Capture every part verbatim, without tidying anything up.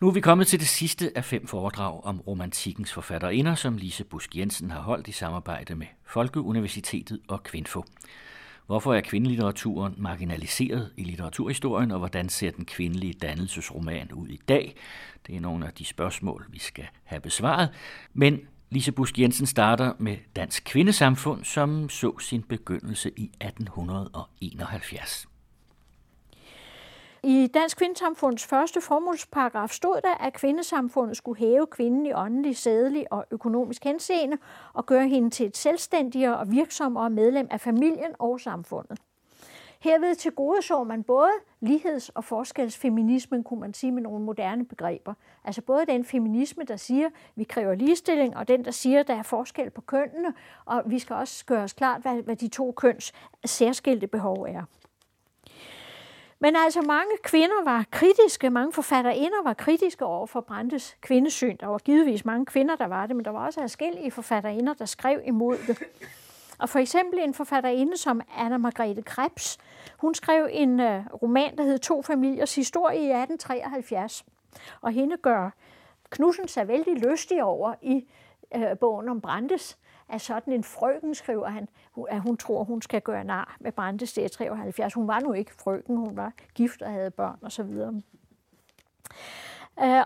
Nu er vi kommet til det sidste af fem foredrag om romantikkens forfatterinder, som Lise Busk Jensen har holdt i samarbejde med Folkeuniversitetet og Kvinfo. Hvorfor er kvindelitteraturen marginaliseret i litteraturhistorien, og hvordan ser den kvindelige dannelsesroman ud i dag? Det er nogle af de spørgsmål, vi skal have besvaret. Men Lise Busk Jensen starter med Dansk Kvindesamfund, som så sin begyndelse i atten enoghalvfjerds. I Dansk Kvindesamfunds første formålsparagraf stod der, at kvindesamfundet skulle hæve kvinden i åndelig, sædelig og økonomisk henseende og gøre hende til et selvstændigere og virksommere medlem af familien og samfundet. Herved tilgodeså man både ligheds- og forskelsfeminismen, kunne man sige med nogle moderne begreber. Altså både den feminisme, der siger, at vi kræver ligestilling, og den, der siger, at der er forskel på kønnene, og vi skal også gøre os klart, hvad de to køns særskilte behov er. Men altså mange kvinder var kritiske, mange forfatterinder var kritiske over for Brandes kvindesyn. Der var givetvis mange kvinder, der var det, men der var også adskillige forfatterinder, der skrev imod det. Og for eksempel en forfatterinde som Anna Margrethe Krebs, hun skrev en roman, der hed To familiers historie i atten treoghalvfjerds. Og hende gør Knudsen sig vældig lystig over i øh, bogen om Brandes. At sådan en frøken, skriver han, at hun tror, hun skal gøre nar med Brandes der treoghalvfjerds. Hun var nu ikke frøken, hun var gift og havde børn osv.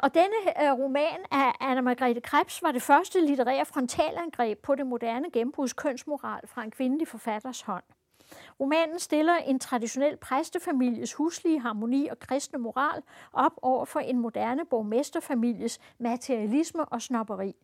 Og denne roman af Anna Margrethe Krebs var det første litterære frontalangreb på det moderne gennembruds kønsmoral fra en kvindelig forfatters hånd. Romanen stiller en traditionel præstefamilies huslige harmoni og kristne moral op over for en moderne borgmesterfamilies materialisme og snobberi.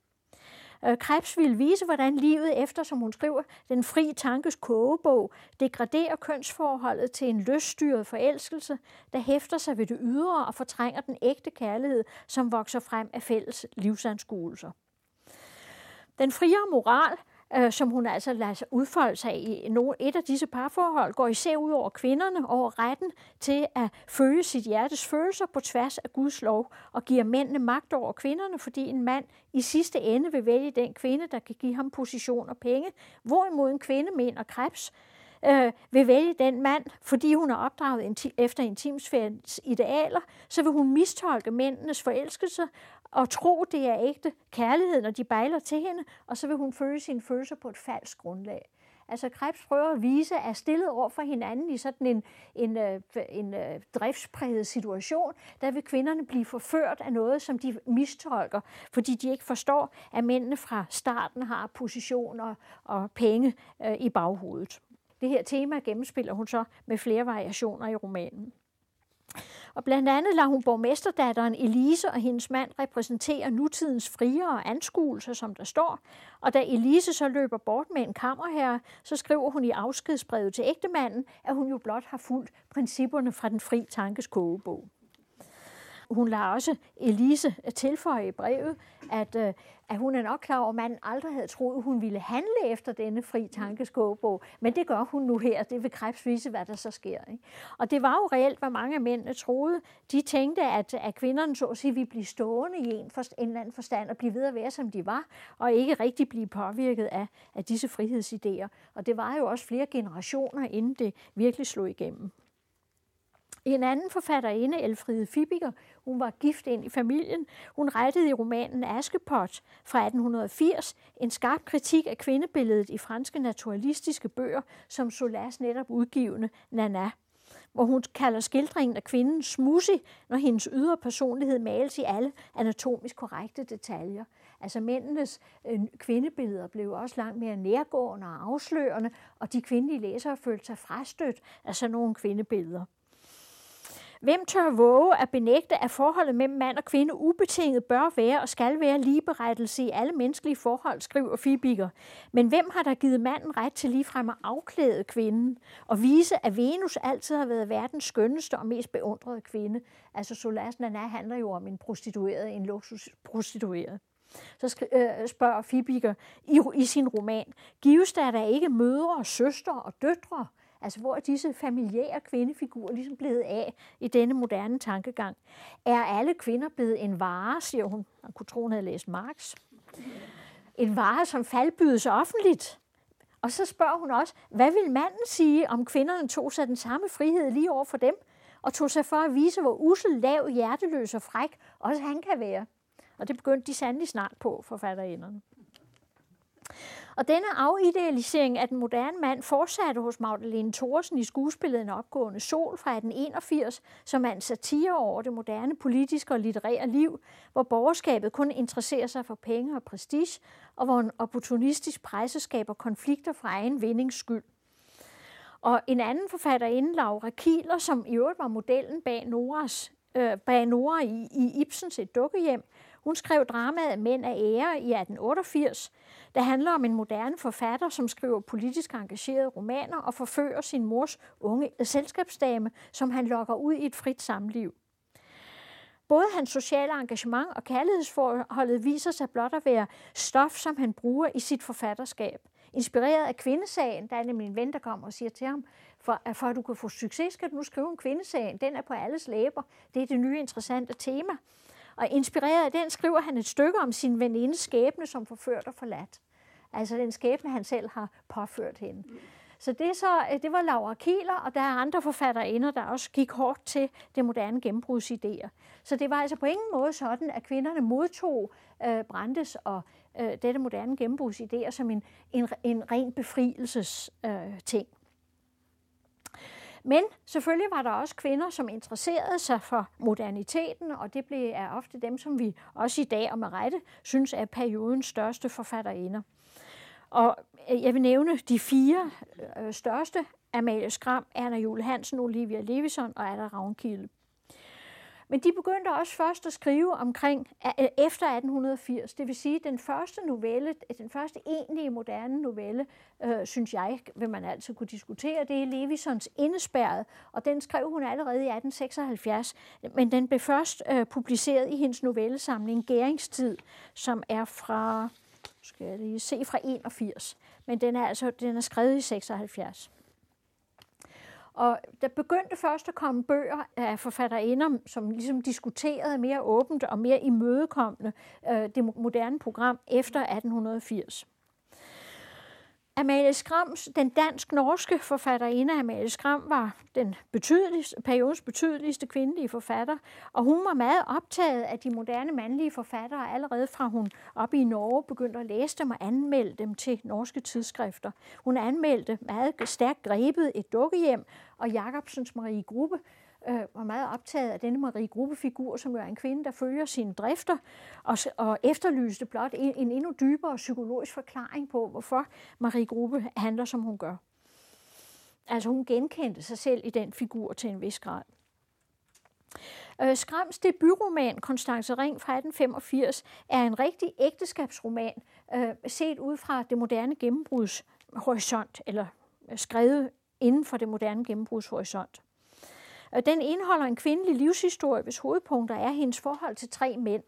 Krebs ville vise, hvordan livet efter, som hun skriver, den frie tankes kogebog, degraderer kønsforholdet til en lyststyret forelskelse, der hæfter sig ved det ydre og fortrænger den ægte kærlighed, som vokser frem af fælles livsanskuelser. Den friere moral, som hun altså lader sig udfolde sig i et af disse parforhold, går især ud over kvinderne, over retten til at føle sit hjertes følelser på tværs af Guds lov, og giver mændene magt over kvinderne, fordi en mand i sidste ende vil vælge den kvinde, der kan give ham position og penge, hvorimod en kvinde, mener Krebs, øh, vil vælge den mand, fordi hun er opdraget efter intimsfærens idealer, så vil hun mistolke mændenes forelskelser, og tro, det er ægte kærlighed, når de bejler til hende, og så vil hun føle sine følelser på et falsk grundlag. Altså Krebs prøver at vise, at stillet over for hinanden i sådan en, en, en, en driftspræget situation, der vil kvinderne blive forført af noget, som de mistolker, fordi de ikke forstår, at mændene fra starten har positioner og penge øh, i baghovedet. Det her tema gennemspiller hun så med flere variationer i romanen. Og blandt andet lader hun borgmesterdatteren Elise og hendes mand repræsentere nutidens friere anskuelser, som der står. Og da Elise så løber bort med en kammerherre, så skriver hun i afskedsbrevet til ægtemanden, at hun jo blot har fulgt principperne fra den fri tankes kogebog. Hun lader også Elise tilføje i brevet, at, at hun er nok klar over, at manden aldrig havde troet, hun ville handle efter denne fri tankes kogebog. Men det gør hun nu her, det vil Krebs vise, hvad der så sker. Ikke? Og det var jo reelt, hvad mange af mændene troede. De tænkte, at, at kvinderne så at sige, at vi blev stående i en, forst, en eller anden forstand og blive ved at være, som de var, og ikke rigtig blive påvirket af, af disse frihedsidéer. Og det var jo også flere generationer, inden det virkelig slog igennem. En anden forfatterinde, Elfride Fibiger, hun var gift ind i familien. Hun rettede i romanen Askepot fra atten firs en skarp kritik af kvindebilledet i franske naturalistiske bøger, som Solas netop udgivende Nana, hvor hun kalder skildringen af kvinden smudsig, når hendes ydre personlighed males i alle anatomisk korrekte detaljer. Altså mændenes øh, kvindebilleder blev også langt mere nærgående og afslørende, og de kvindelige læsere følte sig frastødt af sådan nogle kvindebilleder. Hvem tør våge at benægte, at forholdet mellem mand og kvinde ubetinget bør være og skal være ligeberettelse i alle menneskelige forhold, skriver Fibiger. Men hvem har der givet manden ret til ligefrem at afklæde kvinden og vise, at Venus altid har været verdens skønneste og mest beundrede kvinde? Altså Solas Nana handler jo om en prostitueret, en luksusprostitueret. Så spørger Fibiger i sin roman, gives der da ikke mødre, søstre og døtre? Altså hvor er disse familiære kvindefigurer ligesom blevet af i denne moderne tankegang? Er alle kvinder blevet en vare, siger hun. Man kunne tro, hun havde læst Marx. En vare, som faldbydes offentligt. Og så spørger hun også, hvad vil manden sige, om kvinderne tog sig den samme frihed lige over for dem? og tog sig for at vise, hvor ussel, lav, hjerteløs og fræk også han kan være. Og det begyndte de sandelig snart på, forfatterinderne. Og denne afidealisering af den moderne mand fortsatte hos Magdalene Thorsen i skuespillet En opgående sol fra atten enogfirs, som er en satire over det moderne politiske og litterære liv, hvor borgerskabet kun interesserer sig for penge og prestige, og hvor en opportunistisk presse skaber konflikter fra egen vindings skyld. Og en anden forfatterinde, Laura Kieler, som i øvrigt var modellen bag, Noras, øh, bag Nora i, i Ibsens Et dukkehjem, hun skrev dramaet Mænd af ære i atten otteogfirs, der handler om en moderne forfatter, som skriver politisk engagerede romaner og forfører sin mors unge selskabsdame, som han lokker ud i et frit samliv. Både hans sociale engagement og kærlighedsforholdet viser sig blot at være stof, som han bruger i sit forfatterskab. Inspireret af kvindesagen, der er nemlig en ven, der kommer og siger til ham, for at, for at du kan få succes, skal du nu skrive om kvindesagen. Den er på alles læber. Det er det nye interessante tema. Og inspireret af den skriver han et stykke om sin venindes skæbne, som forført og forladt. Altså den skæbne, han selv har påført hende. Så det, så, det var Laura Kieler, og der er andre forfatterinder, der også gik hårdt til det moderne gennembrudsidéer. Så det var altså på ingen måde sådan, at kvinderne modtog øh, Brandes og øh, dette moderne gennembrudsidéer som en, en, en ren befrielses øh, ting. Men selvfølgelig var der også kvinder, som interesserede sig for moderniteten, og det blev er ofte dem, som vi også i dag og med rette synes er periodens største forfatterinder. Og jeg vil nævne de fire øh, største, Amalie Skram, Anna Juel Hansen, Olivia Levison og Adda Ravnkilde. Men de begyndte også først at skrive omkring efter atten firs, det vil sige den første novelle, den første egentlige moderne novelle, øh, synes jeg, vil man altid kunne diskutere, det er Levisons Indespærret, og den skrev hun allerede i atten seksoghalvfjerds, men den blev først øh, publiceret i hendes novellesamling Gæringstid, som er fra, skal jeg lige se, fra enogfirs, men den er altså den er skrevet i seksoghalvfjerds. Og der begyndte først at komme bøger af forfatterinder, som ligesom diskuterede mere åbent og mere imødekommende øh, det moderne program efter atten firs. Amalie Skrams, den dansk-norske forfatterinde Amalie Skram, var den betydeligste, periodens betydeligste kvindelige forfatter, og hun var meget optaget af de moderne mandlige forfattere, allerede fra hun oppe i Norge begyndte at læse dem og anmelde dem til norske tidsskrifter. Hun anmeldte meget stærkt grebet Et dukkehjem, og Jacobsens Marie Grubbe øh, var meget optaget af denne Marie Grubbe-figur, som jo er en kvinde, der følger sine drifter, og, og efterlyste blot en, en endnu dybere psykologisk forklaring på, hvorfor Marie Grubbe handler, som hun gør. Altså hun genkendte sig selv i den figur til en vis grad. Øh, Skrams debutroman, Constance Ring fra atten femogfirs, er en rigtig ægteskabsroman, øh, set ud fra det moderne gennembrudshorisont, eller skrevet inden for det moderne gennembrudshorisont. Den indeholder en kvindelig livshistorie, hvis hovedpunkter er hendes forhold til tre mænd.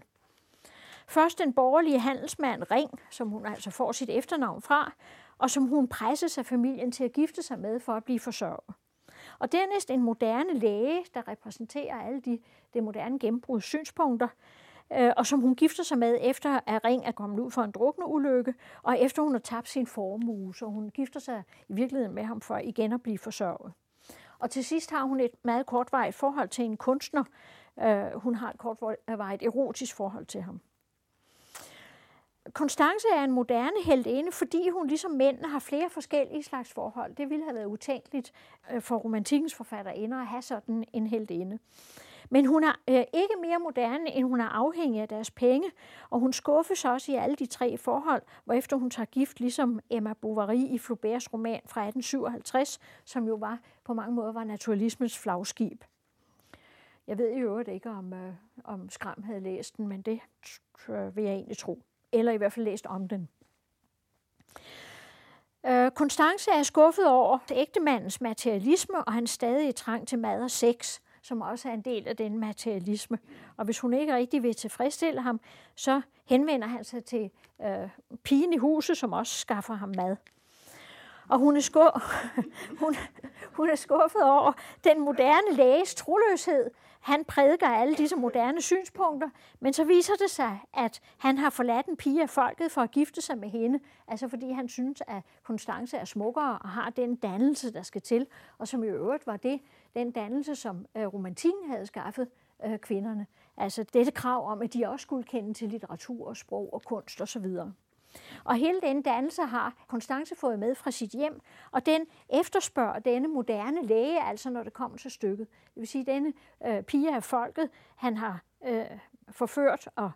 Først den borgerlige handelsmand Ring, som hun altså får sit efternavn fra, og som hun presses af familien til at gifte sig med for at blive forsørget. Og dernæst en moderne læge, der repræsenterer alle de, de moderne gennembruds synspunkter, øh, og som hun gifter sig med efter at Ring er kommet ud for en drukneulykke, og efter hun har tabt sin formue, så hun gifter sig i virkeligheden med ham for igen at blive forsørget. Og til sidst har hun et meget kortvarigt forhold til en kunstner. Uh, hun har et kortvarigt erotisk forhold til ham. Constance er en moderne heltinde, fordi hun ligesom mændene har flere forskellige slags forhold. Det ville have været utænkeligt for romantikkens forfatterinder at have sådan en heltinde. Men hun er øh, ikke mere moderne, end hun er afhængig af deres penge, og hun skuffes også i alle de tre forhold, hvorefter hun tager gift, ligesom Emma Bovary i Flauberts roman fra atten syvoghalvtreds, som jo var, på mange måder var naturalismens flagskib. Jeg ved i øvrigt ikke, om, øh, om Skram havde læst den, men det øh, vil jeg egentlig tro. Eller i hvert fald læst om den. Constance øh, er skuffet over ægtemandens materialisme og hans stadige trang til mad og sex, som også er en del af den materialisme. Og hvis hun ikke rigtig vil tilfredsstille ham, så henvender han sig til øh, pigen i huset, som også skaffer ham mad. Og hun er, sku- hun, hun er skuffet over den moderne læges troløshed. Han prædiker alle disse moderne synspunkter, men så viser det sig, at han har forladt en pige af folket for at gifte sig med hende, altså fordi han synes, at Constance er smukkere og har den dannelse, der skal til, og som i øvrigt var det, den dannelse, som romantikken havde skaffet kvinderne. Altså dette krav om, at de også skulle kende til litteratur og sprog og kunst osv. Og hele den dannelse har Constance fået med fra sit hjem, og den efterspørger denne moderne læge, altså når det kommer til stykket. Det vil sige, at denne øh, pige af folket, han har øh, forført og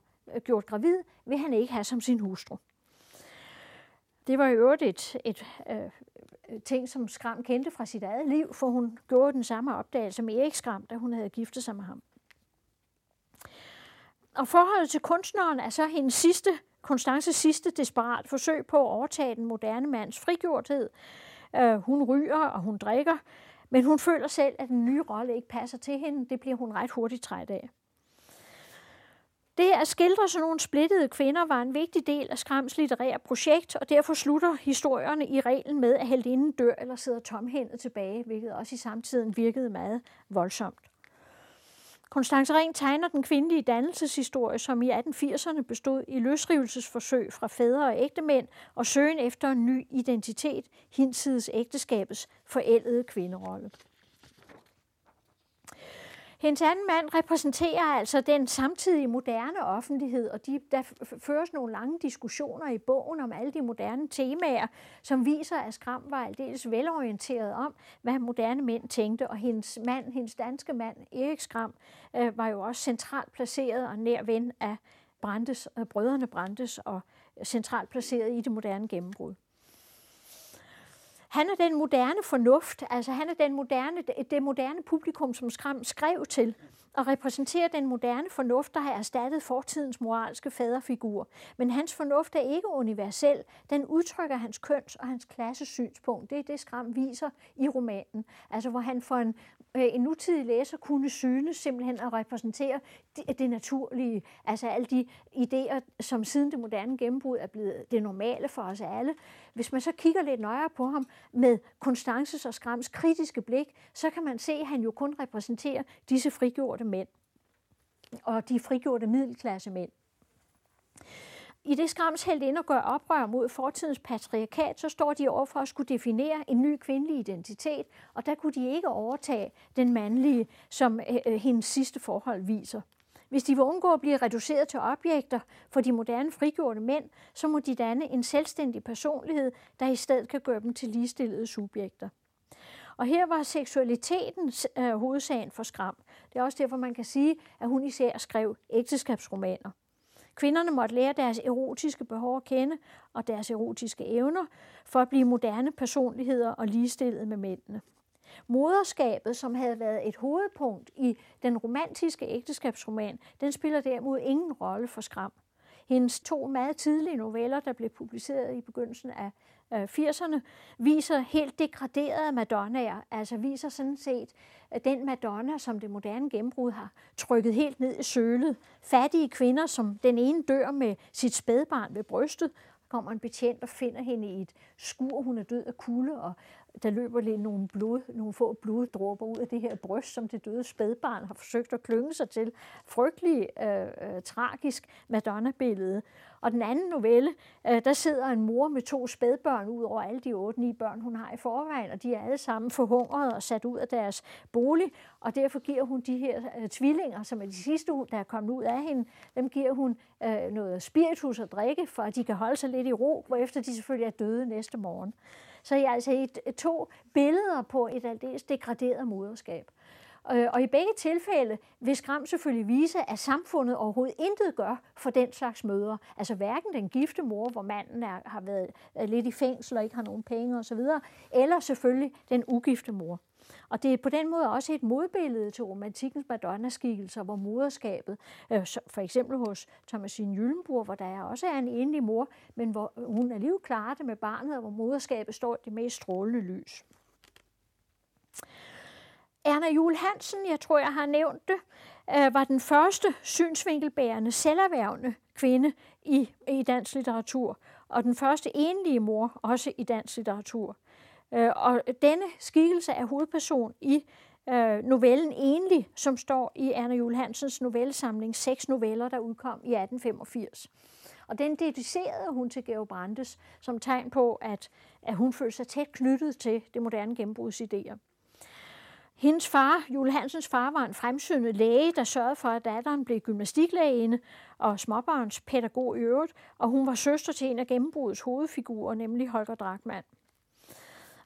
gjort gravid, vil han ikke have som sin hustru. Det var i øvrigt et, et øh, ting, som Skram kendte fra sit eget liv, for hun gjorde den samme opdagelse med Erik Skram, da hun havde giftet sig med ham. Og forholdet til kunstneren er så hendes sidste, Constances sidste desperat forsøg på at overtage den moderne mands frigjorthed. Uh, hun ryger, og hun drikker, men hun føler selv, at den nye rolle ikke passer til hende. Det bliver hun ret hurtigt træt af. Det at skildre sådan nogle splittede kvinder var en vigtig del af Skrams litterære projekt, og derfor slutter historierne i reglen med, at heltinden dør eller sidder tomhændet tilbage, hvilket også i samtiden virkede meget voldsomt. Constance Ring tegner den kvindelige dannelseshistorie, som i attenfirserne bestod i løsrivelsesforsøg fra fædre og ægtemænd og søgen efter en ny identitet, hinsides ægteskabets forældede kvinderolle. Hendes anden mand repræsenterer altså den samtidige moderne offentlighed, og de, der føres nogle lange diskussioner i bogen om alle de moderne temaer, som viser, at Skram var aldeles velorienteret om, hvad moderne mænd tænkte, og hendes mand, hendes danske mand, Erik Skram, øh, var jo også centralt placeret og nær ven af Brandes, øh, brødrene Brandes, og centralt placeret i det moderne gennembrud. Han er den moderne fornuft, altså han er den moderne, det moderne publikum, som Skram skrev til, og repræsenterer den moderne fornuft, der har erstattet fortidens moralske faderfigur. Men hans fornuft er ikke universel, den udtrykker hans køns- og hans klassesynspunkt. Det er det, Skram viser i romanen, altså hvor han for en, en nutidig læser kunne synes simpelthen at repræsentere det, det naturlige, altså alle de idéer, som siden det moderne gennembrud er blevet det normale for os alle. Hvis man så kigger lidt nøjere på ham, med Constances og Skrams kritiske blik, så kan man se, at han jo kun repræsenterer disse frigjorte mænd og de frigjorte middelklasse mænd. I det Skrams heltinder gør oprør mod fortidens patriarkat, så står de overfor at skulle definere en ny kvindelig identitet, og der kunne de ikke overtage den mandlige, som hendes sidste forhold viser. Hvis de vil undgå at blive reduceret til objekter for de moderne frigjorte mænd, så må de danne en selvstændig personlighed, der i stedet kan gøre dem til ligestillede subjekter. Og her var seksualiteten øh, hovedsagen for Skram. Det er også derfor, man kan sige, at hun især skrev ægteskabsromaner. Kvinderne måtte lære deres erotiske behov at kende og deres erotiske evner for at blive moderne personligheder og ligestillede med mændene. Moderskabet, som havde været et hovedpunkt i den romantiske ægteskabsroman, den spiller derimod ingen rolle for Skram. Hendes to meget tidlige noveller, der blev publiceret i begyndelsen af firserne, viser helt degraderede madonnaer, altså viser sådan set den madonna, som det moderne gennembrud har trykket helt ned i sølet. Fattige kvinder, som den ene dør med sit spædbarn ved brystet, kommer en betjent og finder hende i et skur, hun er død af kulde, og der løber lidt nogle, blod, nogle få bloddråber ud af det her bryst, som det døde spædbarn har forsøgt at klynge sig til. Frygtelig, øh, tragisk Madonna-billede. Og den anden novelle, øh, der sidder en mor med to spædbørn ud over alle de otte ni børn, hun har i forvejen, og de er alle sammen forhungrede og sat ud af deres bolig, og derfor giver hun de her øh, tvillinger, som er de sidste, der er kommet ud af hende, dem giver hun øh, noget spiritus at drikke, for at de kan holde sig lidt i ro, hvorefter de selvfølgelig er døde næste morgen. Så jeg er altså et, to billeder på et aldeles degraderet moderskab. Og i begge tilfælde vil Skram selvfølgelig vise, at samfundet overhovedet intet gør for den slags mødre. Altså hverken den gifte mor, hvor manden er, har været lidt i fængsel og ikke har nogen penge osv., eller selvfølgelig den ugifte mor. Og det er på den måde også et modbillede til romantikkens madonnaskikkelser, hvor moderskabet, for eksempel hos Thomasine Gyllembourg, hvor der også er en enlig mor, men hvor hun alligevel klarer det med barnet, og hvor moderskabet står det mest strålende lys. Anna Juel Hansen, jeg tror, jeg har nævnt det, var den første synsvinkelbærende, selverhvervende kvinde i, i dansk litteratur, og den første enlige mor også i dansk litteratur. Og denne skikkelse er hovedperson i øh, novellen Enlig, som står i Anna Juel Hansens novellesamling, seks noveller, der udkom i atten femogfirs. Og den dedicerede hun til Georg Brandes som tegn på, at, at hun følte sig tæt knyttet til det moderne gennembruds idéer. Hendes far, Juel Hansens far, var en fremsynet læge, der sørgede for, at datteren blev gymnastiklægeinde og småbørnspædagog i øvrigt, og hun var søster til en af gennembrudets hovedfigurer, nemlig Holger Drachmann.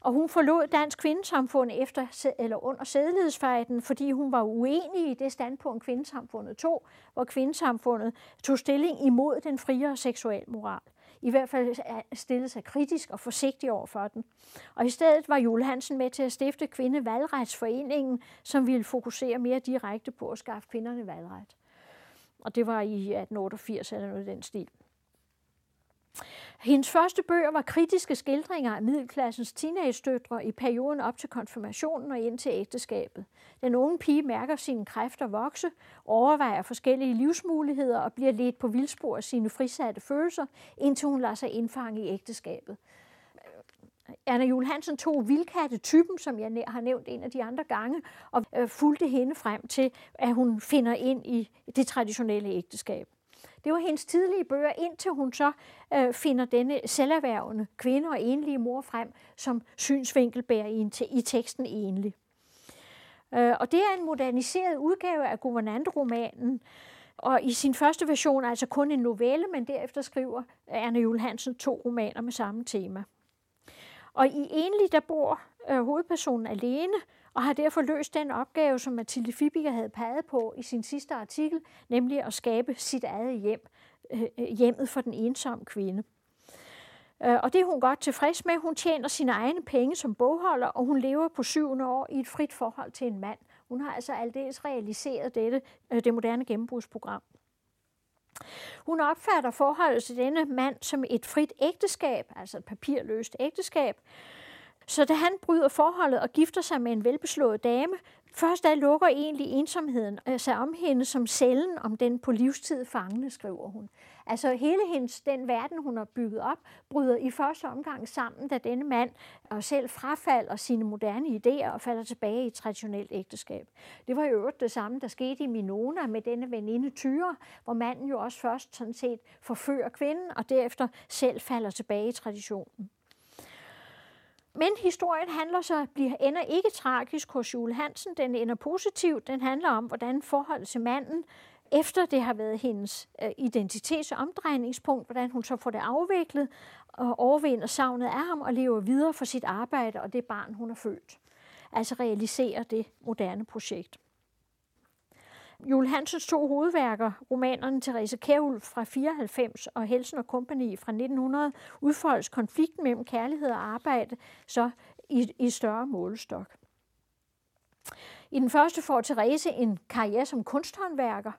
Og hun forlod Dansk Kvindesamfund efter, eller under sædelighedsfejden, fordi hun var uenig i det standpunkt, Kvindesamfundet tog, hvor Kvindesamfundet tog stilling imod den friere seksualmoral. I hvert fald stillede sig kritisk og forsigtig over for den. Og i stedet var Juel Hansen med til at stifte Kvindevalgretsforeningen, som ville fokusere mere direkte på at skaffe kvinderne valgret. Og det var i atten otteogfirs eller noget i den stil. Hendes første bøger var kritiske skildringer af middelklassens teenagedøtre i perioden op til konfirmationen og ind til ægteskabet. Den unge pige mærker sine kræfter vokse, overvejer forskellige livsmuligheder og bliver ledt på vildspor af sine frisatte følelser, indtil hun lader sig indfange i ægteskabet. Anna Juel Hansen tog vildkatte-typen, som jeg har nævnt en af de andre gange, og fulgte hende frem til, at hun finder ind i det traditionelle ægteskab. Det var hendes tidlige bøger, indtil hun så øh, finder denne selverhvervende kvinde og enlige mor frem, som synsvinkelbærer i, i teksten Enlig. Øh, og det er en moderniseret udgave af guvernanteromanen, og i sin første version er altså kun en novelle, men derefter skriver Anna Juel Hansen to romaner med samme tema. Og i Enlig, der bor øh, hovedpersonen alene, og har derfor løst den opgave, som Mathilde Fibiger havde peget på i sin sidste artikel, nemlig at skabe sit eget hjem, hjemmet for den ensomme kvinde. Og det er hun godt tilfreds med. Hun tjener sine egne penge som bogholder, og hun lever på syvende år i et frit forhold til en mand. Hun har altså aldeles realiseret dette, det moderne gennembrudsprogram. Hun opfatter forholdet til denne mand som et frit ægteskab, altså et papirløst ægteskab. Så da han bryder forholdet og gifter sig med en velbeslået dame, først da lukker egentlig ensomheden sig om hende som cellen om den på livstid fangne, skriver hun. Altså hele hendes, den verden, hun har bygget op, bryder i første omgang sammen, da denne mand og selv frafalder sine moderne idéer og falder tilbage i et traditionelt ægteskab. Det var jo øvrigt det samme, der skete i Minona med denne veninde Tyre, hvor manden jo også først sådan set forfører kvinden og derefter selv falder tilbage i traditionen. Men historien handler så, bliver, ender ikke tragisk hos Juel Hansen. Den ender positivt. Den handler om, hvordan forholdet til manden, efter det har været hendes øh, identitets- og omdrejningspunkt, hvordan hun så får det afviklet og overvinder savnet af ham og lever videre for sit arbejde og det barn, hun har født. Altså realiserer det moderne projekt. Juel Hansens to hovedværker, romanerne Therese Kjærulf fra fireoghalvfems og Helsen og Kompagni fra nitten hundrede, udfoldes konflikten mellem kærlighed og arbejde så i, i større målestok. I den første får Therese en karriere som kunsthåndværker,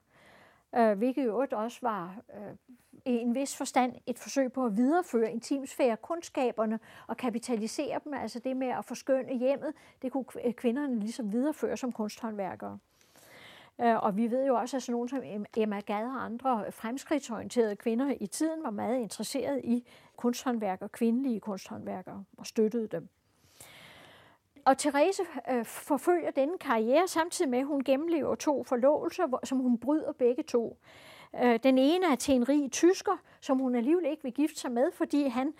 øh, hvilket jo også var øh, i en vis forstand et forsøg på at videreføre intimsfærekunskaberne og kapitalisere dem, altså det med at forskønne hjemmet, det kunne kvinderne ligesom videreføre som kunsthåndværkere. Og vi ved jo også, at sådan nogle som Emma Gad og andre fremskridtsorienterede kvinder i tiden var meget interesserede i kunsthåndværkere, kvindelige kunsthåndværkere, og støttede dem. Og Therese forfølger denne karriere, samtidig med, at hun gennemlever to forlovelser, som hun bryder begge to. Den ene er til en rig tysker, som hun alligevel ikke vil gifte sig med, fordi han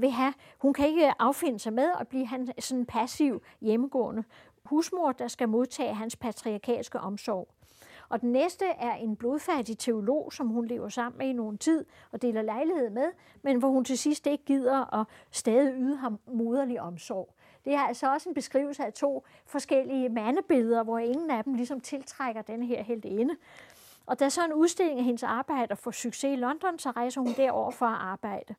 vil have, hun kan ikke affinde sig med at blive han sådan passiv hjemmegående husmor, der skal modtage hans patriarkalske omsorg. Og den næste er en blodfattig teolog, som hun lever sammen med i nogen tid og deler lejlighed med, men hvor hun til sidst ikke gider at stadig yde ham moderlig omsorg. Det er altså også en beskrivelse af to forskellige mandebilleder, hvor ingen af dem ligesom tiltrækker denne her heltinde. Og da så en udstilling af hendes arbejder får succes i London, så rejser hun derover for at arbejde.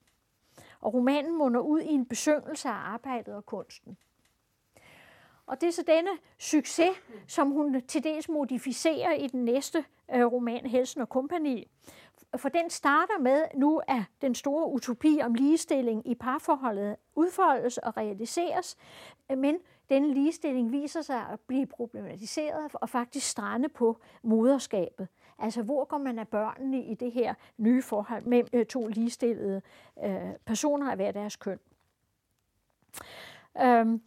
Og romanen munder ud i en besyngelse af arbejdet og kunsten. Og det er så denne succes, som hun til dels modificerer i den næste roman, Helsen og Kompagni. For den starter med nu, at den store utopi om ligestilling i parforholdet udfoldes og realiseres, men denne ligestilling viser sig at blive problematiseret og faktisk strande på moderskabet. Altså, hvor går man af børnene i det her nye forhold mellem to ligestillede personer af hver deres køn? Øhm.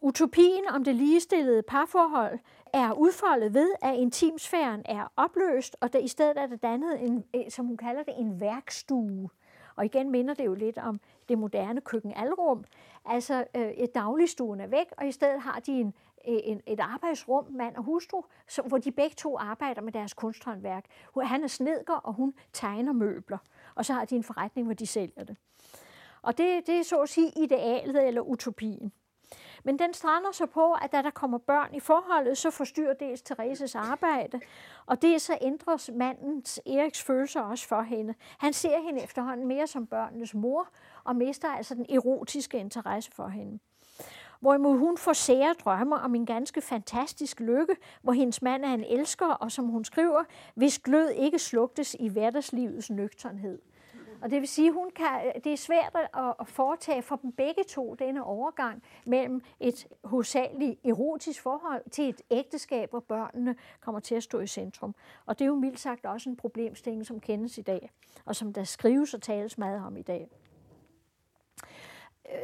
Utopien om det ligestillede parforhold er udfoldet ved, at intimsfæren er opløst, og der i stedet er der dannet, en, som hun kalder det, en værkstue. Og igen minder det jo lidt om det moderne køkkenalrum. Altså, øh, dagligstuen er væk, og i stedet har de en et arbejdsrum, mand og hustru, hvor de begge to arbejder med deres kunsthåndværk. Han er snedker, og hun tegner møbler, og så har de en forretning, hvor de sælger det. Og det, det er så at sige idealet eller utopien. Men den strander så på, at da der kommer børn i forholdet, så forstyrrer dels Thereses arbejde, og det så ændres mandens, Eriks, følelser også for hende. Han ser hende efterhånden mere som børnenes mor, og mister altså den erotiske interesse for hende. Hvorimod hun får sære drømmer om en ganske fantastisk lykke, hvor hendes mand er en elsker, og som hun skriver, hvis glød ikke slugtes i hverdagslivets nøgternhed. Og det vil sige, hun kan, det er svært at foretage for dem begge to denne overgang mellem et hovedsageligt erotisk forhold til et ægteskab, hvor børnene kommer til at stå i centrum. Og det er jo mildt sagt også en problemstilling, som kendes i dag, og som der skrives og tales meget om i dag.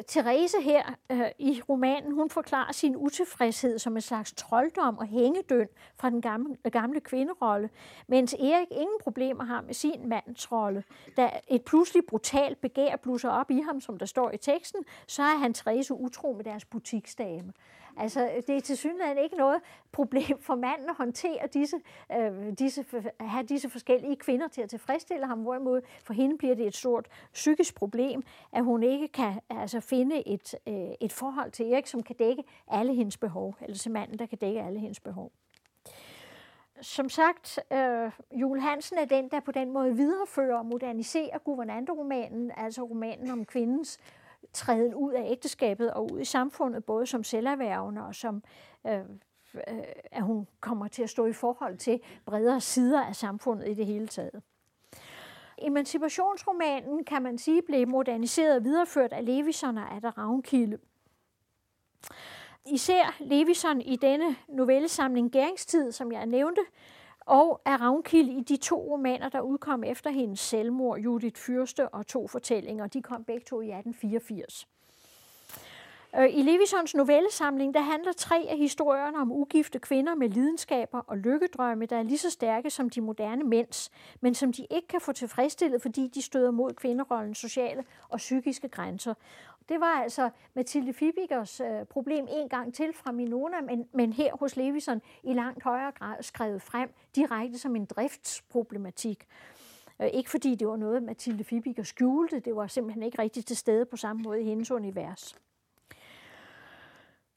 Therese her øh, i romanen, hun forklarer sin utilfredshed som en slags trolddom og hængedøn fra den gamle, gamle kvinderolle, mens Erik ingen problemer har med sin mands rolle. Da et pludselig brutalt begær blusser op i ham, som der står i teksten, så er han Therese utro med deres butiksdame. Altså, det er tilsyneladende ikke noget problem for manden at håndtere disse, øh, disse, have disse forskellige kvinder til at tilfredsstille ham, hvorimod for hende bliver det et stort psykisk problem, at hun ikke kan altså, finde et, øh, et forhold til Erik, som kan dække alle hendes behov, eller til manden, der kan dække alle hendes behov. Som sagt, øh, Juel Hansen er den, der på den måde viderefører og moderniserer guvernanteromanen, altså romanen om kvindens træden ud af ægteskabet og ud i samfundet, både som selverhvervende og som, øh, øh, at hun kommer til at stå i forhold til bredere sider af samfundet i det hele taget. Emancipationsromanen, kan man sige, blev moderniseret og videreført af Levison og Adda Ravnkilde. Især Levison i denne novellesamling Gæringstid, som jeg nævnte, og af Ravnkilde i de to romaner, der udkom efter hendes selvmord, Judith Fyrste og to fortællinger. De kom begge to i atten fireogfirs. I Levisons novellesamling, der handler tre af historierne om ugifte kvinder med lidenskaber og lykkedrømme, der er lige så stærke som de moderne mænds, men som de ikke kan få tilfredsstillet, fordi de støder mod kvinderollens sociale og psykiske grænser. Det var altså Mathilde Fibigers øh, problem en gang til fra Minona, men, men her hos Levison i langt højere grad skrevet frem direkte som en driftsproblematik. Øh, ikke fordi det var noget, Mathilde Fibiger skjulte, det var simpelthen ikke rigtig til stede på samme måde i hendes univers.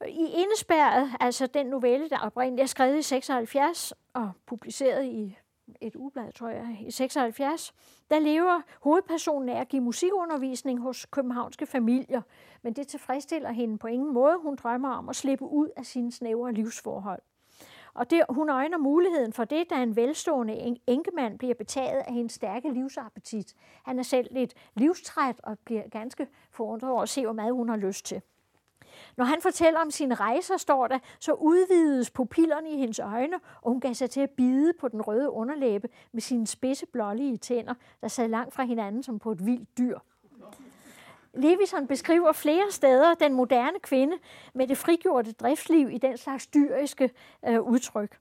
I Indespærret, altså den novelle, der oprindeligt er skrevet i seksoghalvfjerds og publiceret i et ublad, tror jeg, i seksoghalvfjerds, der lever hovedpersonen af at give musikundervisning hos københavnske familier, men det tilfredsstiller hende på ingen måde. Hun drømmer om at slippe ud af sine snævre livsforhold. Og det, hun øjner muligheden for det, da en velstående enkemand bliver betaget af hendes stærke livsappetit. Han er selv lidt livstræt og bliver ganske forundret over at se, hvor meget hun har lyst til. Når han fortæller om sine rejser, står der, så udvidedes pupillerne i hendes øjne, og hun gav sig til at bide på den røde underlæbe med sine spidse blålige tænder, der sad langt fra hinanden som på et vildt dyr. Levison beskriver flere steder den moderne kvinde med det frigjorte driftsliv i den slags dyriske øh, udtryk.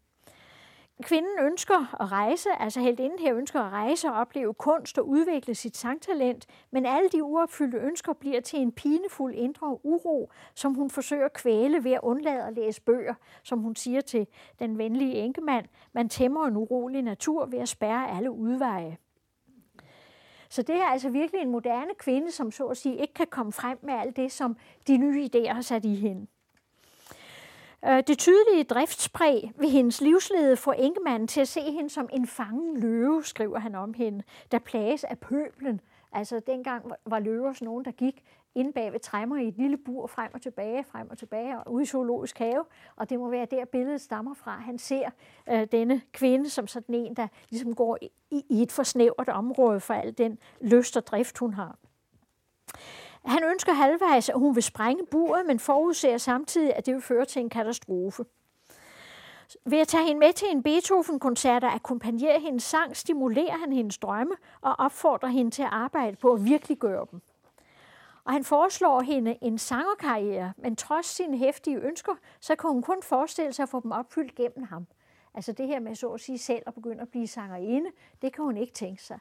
Kvinden ønsker at rejse, altså heltinden her ønsker at rejse og opleve kunst og udvikle sit sangtalent, men alle de uopfyldte ønsker bliver til en pinefuld indre uro, som hun forsøger at kvæle ved at undlade at læse bøger, som hun siger til den venlige enkemand. Man tæmmer en urolig natur ved at spærre alle udveje. Så det er altså virkelig en moderne kvinde, som så at sige ikke kan komme frem med alt det, som de nye idéer har sat i hende. Det tydelige driftspræg ved hendes livslede får enkemanden til at se hende som en fangen løve, skriver han om hende, der plages af pøblen. Altså dengang var løver sådan nogen, der gik inde bag ved træmmer i et lille bur frem og tilbage, frem og tilbage og ude i zoologisk have. Og det må være der billedet stammer fra. Han ser øh, denne kvinde som sådan en, der ligesom går i, i et forsnævret område for al den lyst og drift, hun har. Han ønsker halvvejs, at hun vil sprænge buret, men forudser samtidig, at det vil føre til en katastrofe. Ved at tage hende med til en Beethoven-koncert og akkompagnere hendes sang, stimulerer han hendes drømme og opfordrer hende til at arbejde på at virkeliggøre dem. Og han foreslår hende en sangerkarriere, men trods sine heftige ønsker, så kan hun kun forestille sig at få dem opfyldt gennem ham. Altså det her med så at sige selv at begynde at blive sangerinde, det kan hun ikke tænke sig.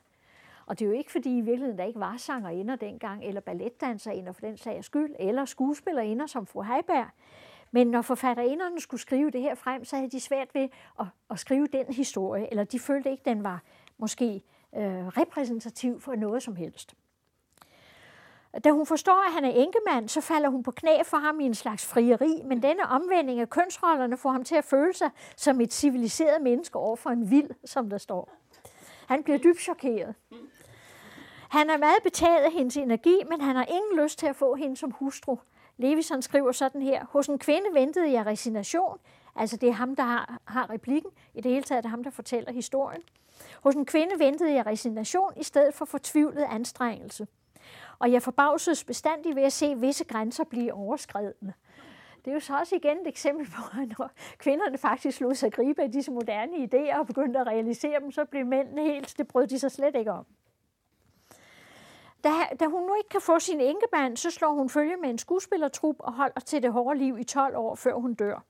Og det er jo ikke, fordi i virkeligheden der ikke var sangerinder dengang, eller balletdanserinder for den sags skyld, eller skuespillerinder som fru Heiberg. Men når forfatterinderne skulle skrive det her frem, så havde de svært ved at, at skrive den historie, eller de følte ikke, den var måske øh, repræsentativ for noget som helst. Da hun forstår, at han er enkemand, så falder hun på knæ for ham i en slags frieri, men denne omvending af kønsrollerne får ham til at føle sig som et civiliseret menneske over for en vild, som der står. Han bliver dybt chokeret. Han er meget betaget af hendes energi, men han har ingen lyst til at få hende som hustru. Levison skriver sådan her: hos en kvinde ventede jeg resignation, altså det er ham, der har, har replikken, i det hele taget er det ham, der fortæller historien. Hos en kvinde ventede jeg resignation i stedet for fortvivlet anstrengelse. Og jeg forbavses bestandig ved at se visse grænser blive overskredne. Det er jo så også igen et eksempel på, at når kvinderne faktisk lod sig gribe af disse moderne idéer og begyndte at realisere dem, så blev mændene helt, det brød de sig slet ikke om. Da, da hun nu ikke kan få sin enkemand, så slår hun følge med en skuespillertrup og holder til det hårde liv i tolv år, før hun dør.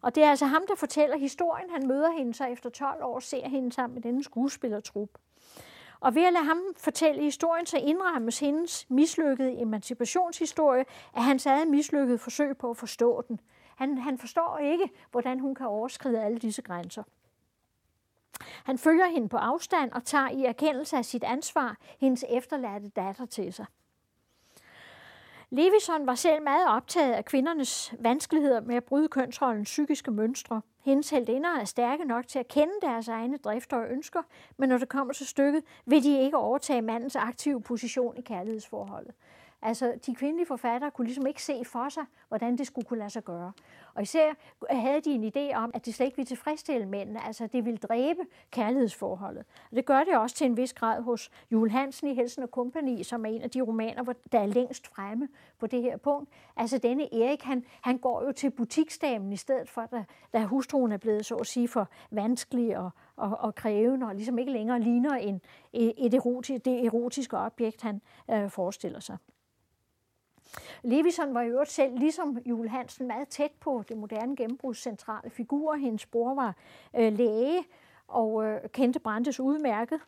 Og det er altså ham, der fortæller historien. Han møder hende så efter tolv år, ser hende sammen med denne skuespillertrup. Og ved at lade ham fortælle historien, så indrammes hendes mislykkede emancipationshistorie af hans eget mislykkede forsøg på at forstå den. Han, han forstår ikke, hvordan hun kan overskride alle disse grænser. Han følger hende på afstand og tager i erkendelse af sit ansvar hendes efterladte datter til sig. Levison var selv meget optaget af kvindernes vanskeligheder med at bryde kønsrollens psykiske mønstre. Hendes heldinder er stærke nok til at kende deres egne drifter og ønsker, men når det kommer til stykket, vil de ikke overtage mandens aktive position i kærlighedsforholdet. Altså, de kvindelige forfattere kunne ligesom ikke se for sig, hvordan det skulle kunne lade sig gøre. Og især havde de en idé om, at det slet ikke ville tilfredsstille mændene, altså det ville dræbe kærlighedsforholdet. Og det gør det også til en vis grad hos Juel Hansen i Helsen og Company, som er en af de romaner, der er længst fremme på det her punkt. Altså denne Erik, han, han går jo til butiksdamen i stedet for, da, da hustruen er blevet, så at sige, for vanskelig og, og, og krævende, og ligesom ikke længere ligner en, et erotisk, det erotiske objekt, han øh, forestiller sig. Levison var jo også selv, ligesom Juel Hansen, meget tæt på det moderne gennembruds centrale figurer. Hendes bror var øh, læge og øh, kendte Brandes udmærket,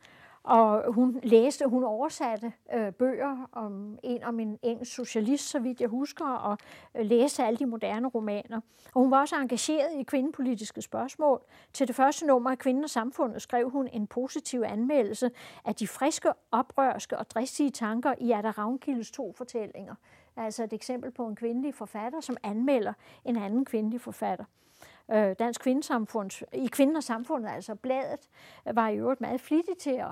og hun læste, hun oversatte øh, bøger, om, en om en engelsk socialist, så vidt jeg husker, og øh, læste alle de moderne romaner. Og hun var også engageret i kvindepolitiske spørgsmål. Til det første nummer af Kvinden og Samfundet skrev hun en positiv anmeldelse af de friske, oprørske og dristige tanker i Adda Ravnkildes to fortællinger. Altså et eksempel på en kvindelig forfatter, som anmelder en anden kvindelig forfatter. Øh, Dansk Kvindesamfund, i Kvinden og Samfundet, altså bladet, var i øvrigt meget flittig til at,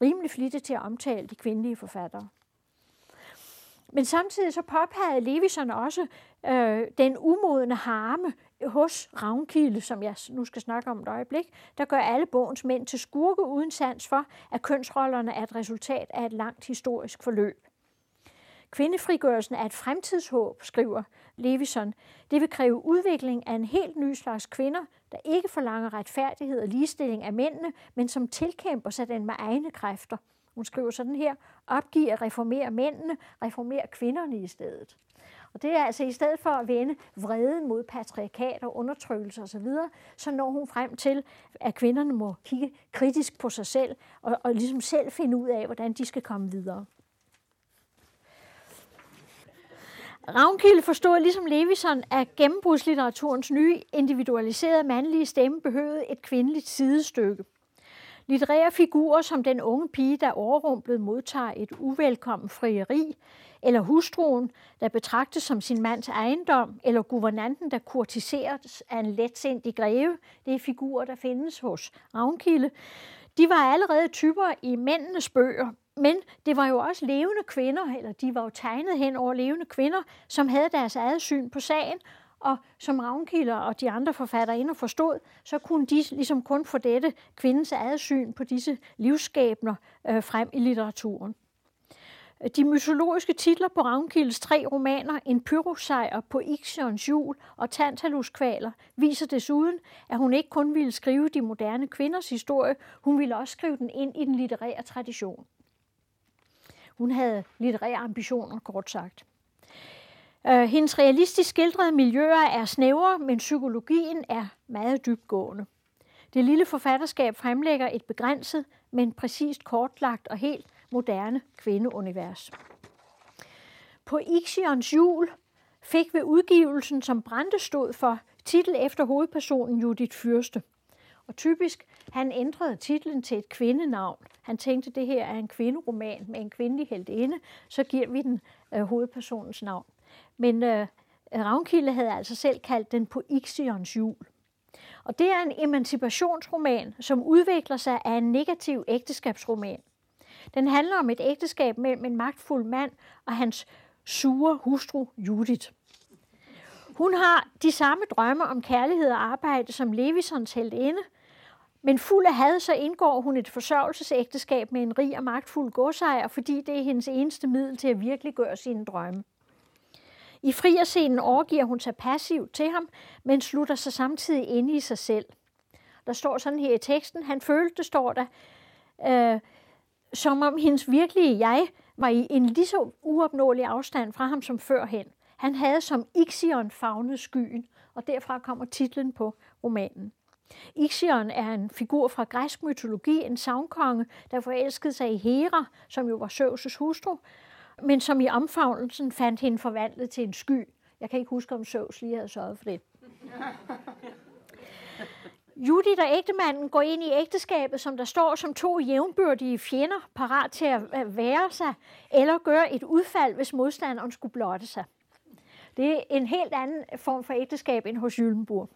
rimelig flittig til at omtale de kvindelige forfattere. Men samtidig så påpegede Levison også øh, den umodne harme hos Ravnkilde, som jeg nu skal snakke om et øjeblik, der gør alle bogens mænd til skurke uden sans for, at kønsrollerne er et resultat af et langt historisk forløb. Kvindefrigørelsen er et fremtidshåb, skriver Levison. Det vil kræve udvikling af en helt ny slags kvinder, der ikke forlanger retfærdighed og ligestilling af mændene, men som tilkæmper sig den med egne kræfter. Hun skriver sådan her: opgiver at reformere mændene, reformere kvinderne i stedet. Og det er altså i stedet for at vende vreden mod patriarkat og undertrykkelse osv., så når hun frem til, at kvinderne må kigge kritisk på sig selv og, og ligesom selv finde ud af, hvordan de skal komme videre. Ravnkilde forstod ligesom Levison, at gennembrudslitteraturens nye individualiserede mandlige stemme behøvede et kvindeligt sidestykke. Litterære figurer som den unge pige, der overrumplet modtager et uvelkommen frieri, eller hustruen, der betragtes som sin mands ejendom, eller guvernanten, der kurtiseres af en letsindig greve, det er figurer, der findes hos Ravnkilde. De var allerede typer i mændenes bøger. Men det var jo også levende kvinder, eller de var jo tegnet hen over levende kvinder, som havde deres eget syn på sagen, og som Ravnkilde og de andre forfatterinder forstod, så kunne de ligesom kun få dette kvindens eget syn på disse livsskæbner øh, frem i litteraturen. De mytologiske titler på Ravnkildes tre romaner, En pyrosejr på Ixions hjul og Tantaluskvaler, viser desuden, at hun ikke kun ville skrive de moderne kvinders historie, hun ville også skrive den ind i den litterære tradition. Hun havde litterære ambitioner, kort sagt. Hendes realistisk skildrede miljøer er snævre, men psykologien er meget dybtgående. Det lille forfatterskab fremlægger et begrænset, men præcist kortlagt og helt moderne kvindeunivers. På Ixions hjul fik ved udgivelsen, som Brandes stod for, titel efter hovedpersonen Judith Fyrste. Og typisk, han ændrede titlen til et kvindenavn. Han tænkte, det her er en kvinderoman med en kvindelig heltinde, så giver vi den øh, hovedpersonens navn. Men øh, Ravnkilde havde altså selv kaldt den På Ixions hjul. Og det er en emancipationsroman, som udvikler sig af en negativ ægteskabsroman. Den handler om et ægteskab mellem en magtfuld mand og hans sure hustru Judith. Hun har de samme drømme om kærlighed og arbejde som Levisons heltinde, men fuld af had, så indgår hun et forsørgelsesægteskab med en rig og magtfuld godsejer, fordi det er hendes eneste middel til at virkeliggøre sine drømme. I frierscenen overgiver hun sig passivt til ham, men slutter sig samtidig inde i sig selv. Der står sådan her i teksten, han følte, står der, øh, som om hendes virkelige jeg var i en lige så uopnåelig afstand fra ham som førhen. Han havde som Ixion favnet skyen, og derfra kommer titlen på romanen. Ixion er en figur fra græsk mytologi, en sagnkonge, der forelskede sig i Hera, som jo var Zeus' hustru, men som i omfavnelsen fandt hende forvandlet til en sky. Jeg kan ikke huske, om Zeus lige havde sørget for det. Judith og ægtemanden går ind i ægteskabet, som der står, som to jævnbyrdige fjender, parat til at være sig eller gøre et udfald, hvis modstanderen skulle blotte sig. Det er en helt anden form for ægteskab end hos Gyllembourg.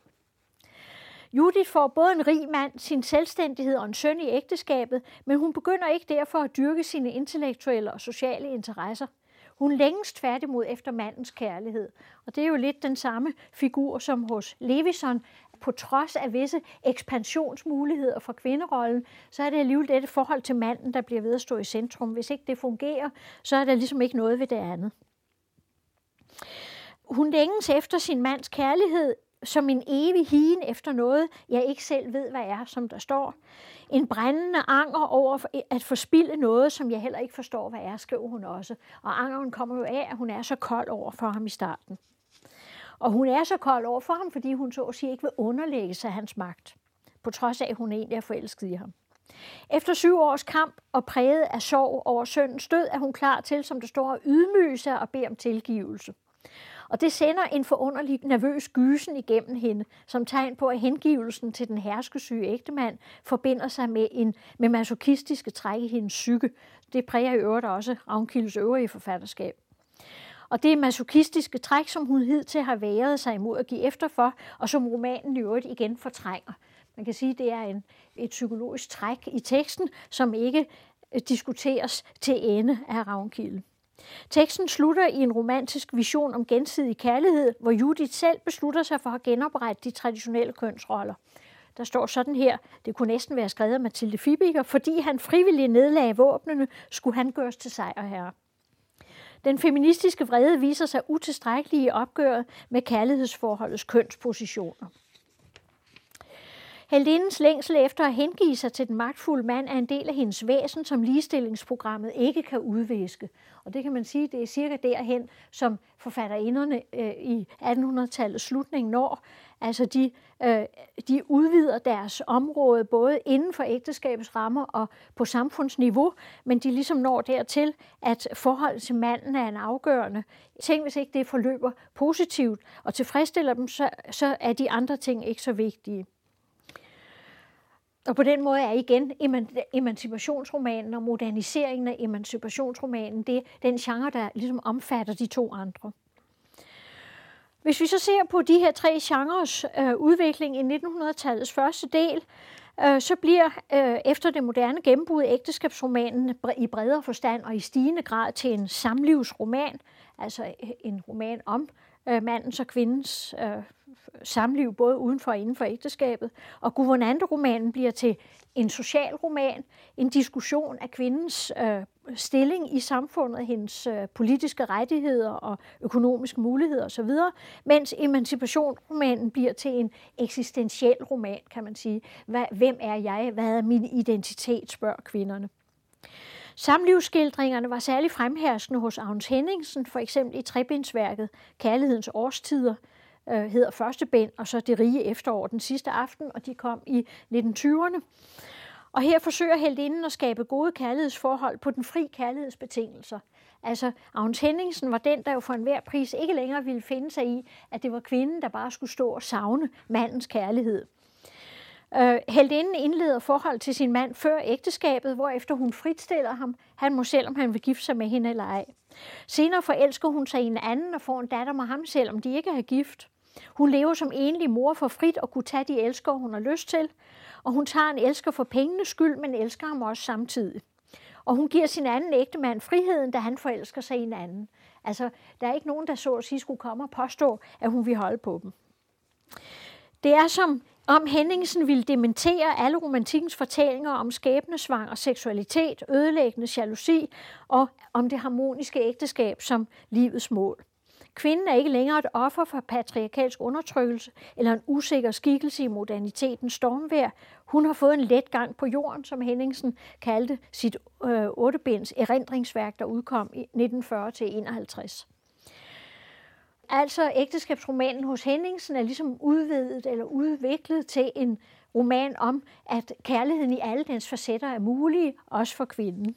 Judith får både en rig mand, sin selvstændighed og en søn i ægteskabet, men hun begynder ikke derfor at dyrke sine intellektuelle og sociale interesser. Hun længes tværtimod efter mandens kærlighed, og det er jo lidt den samme figur som hos Levison. På trods af visse ekspansionsmuligheder for kvinderollen, så er det alligevel dette forhold til manden, der bliver ved at stå i centrum. Hvis ikke det fungerer, så er der ligesom ikke noget ved det andet. Hun længes efter sin mands kærlighed, som en evig higen efter noget, jeg ikke selv ved, hvad er, som der står. En brændende anger over at forspilde noget, som jeg heller ikke forstår, hvad er, skriver hun også. Og angeren kommer jo af, at hun er så kold over for ham i starten. Og hun er så kold over for ham, fordi hun så at sige ikke vil underlægge sig hans magt, på trods af, at hun egentlig er forelsket i ham. Efter syv års kamp og præget af sorg over sønnens død, er hun klar til, som det står, at ydmyge sig og bede om tilgivelse. Og det sender en forunderlig nervøs gysen igennem hende, som tegn på, at hengivelsen til den herskesyge ægtemand forbinder sig med, en, med masochistiske træk i hendes psyke. Det præger i øvrigt også Ravnkildes øvrige forfatterskab. Og det masochistiske træk, som hun hidtil har været sig imod at give efter for, og som romanen i øvrigt igen fortrænger. Man kan sige, at det er en, et psykologisk træk i teksten, som ikke diskuteres til ende af Ravnkilde. Teksten slutter i en romantisk vision om gensidig kærlighed, hvor Judith selv beslutter sig for at genoprette de traditionelle kønsroller. Der står sådan her, det kunne næsten være skrevet af Mathilde Fibiger, fordi han frivilligt nedlagde våbnene, skulle han gøres til sejrherre. Den feministiske vrede viser sig utilstrækkelig i opgøret med kærlighedsforholdets kønspositioner. Heltindens længsel efter at hengive sig til den magtfulde mand er en del af hendes væsen, som ligestillingsprogrammet ikke kan udviske. Og det kan man sige, det er cirka derhen, som forfatterinderne øh, i attenhundredetallets slutning når. Altså de, øh, de udvider deres område både inden for ægteskabets rammer og på samfundsniveau, men de ligesom når dertil, at forholdet til manden er en afgørende ting. Hvis ikke det forløber positivt og tilfredsstiller dem, så, så er de andre ting ikke så vigtige. Og på den måde er igen emancipationsromanen og moderniseringen af emancipationsromanen, det er den genre, der ligesom omfatter de to andre. Hvis vi så ser på de her tre genres øh, udvikling i nittenhundredetallets første del, øh, så bliver øh, efter det moderne gennembrud ægteskabsromanen i bredere forstand og i stigende grad til en samlivsroman, altså en roman om øh, mandens og kvindens øh, samliv både uden for og inden for ægteskabet, og guvernanteromanen bliver til en social roman, en diskussion af kvindens øh, stilling i samfundet, hendes øh, politiske rettigheder og økonomiske muligheder osv., mens emancipationsromanen bliver til en eksistentiel roman, kan man sige. Hva, hvem er jeg? Hvad er min identitet? Spørger kvinderne. Samlivsskildringerne var særlig fremherskende hos Agnes Henningsen, for eksempel i trebindsværket Kærlighedens årstider, hedder første bind, og så Det rige efterår, Den sidste aften, og de kom i nitten tyverne. Og her forsøger heltinden at skabe gode kærlighedsforhold på den fri kærlighedsbetingelser. Altså, Agnes Henningsen var den, der jo for enhver pris ikke længere ville finde sig i, at det var kvinden, der bare skulle stå og savne mandens kærlighed. Øh, heltinden indleder forhold til sin mand før ægteskabet, hvorefter hun fritstiller ham. Han må, selvom han vil gifte sig med hende eller ej. Senere forelsker hun sig i en anden og får en datter med ham, selvom de ikke er gift. Hun lever som enlig mor for frit og kunne tage de elskere, hun har lyst til. Og hun tager en elsker for pengenes skyld, men elsker ham også samtidig. Og hun giver sin anden ægtemand friheden, da han forelsker sig i en anden. Altså, der er ikke nogen, der så at sige skulle komme og påstå, at hun vil holde på dem. Det er som om Henningsen ville dementere alle romantikkens fortællinger om skæbnesvang og seksualitet, ødelæggende jalousi og om det harmoniske ægteskab som livets mål. Kvinden er ikke længere et offer for patriarkalsk undertrykkelse eller en usikker skikkelse i modernitetens stormvejr. Hun har fået en let gang på jorden, som Henningsen kaldte sit øh, ottebinds erindringsværk, der udkom i nitten fyrre til enoghalvtreds. Altså ægteskabsromanen hos Henningsen er ligesom udvidet eller udviklet til en roman om, at kærligheden i alle dens facetter er mulig, også for kvinden.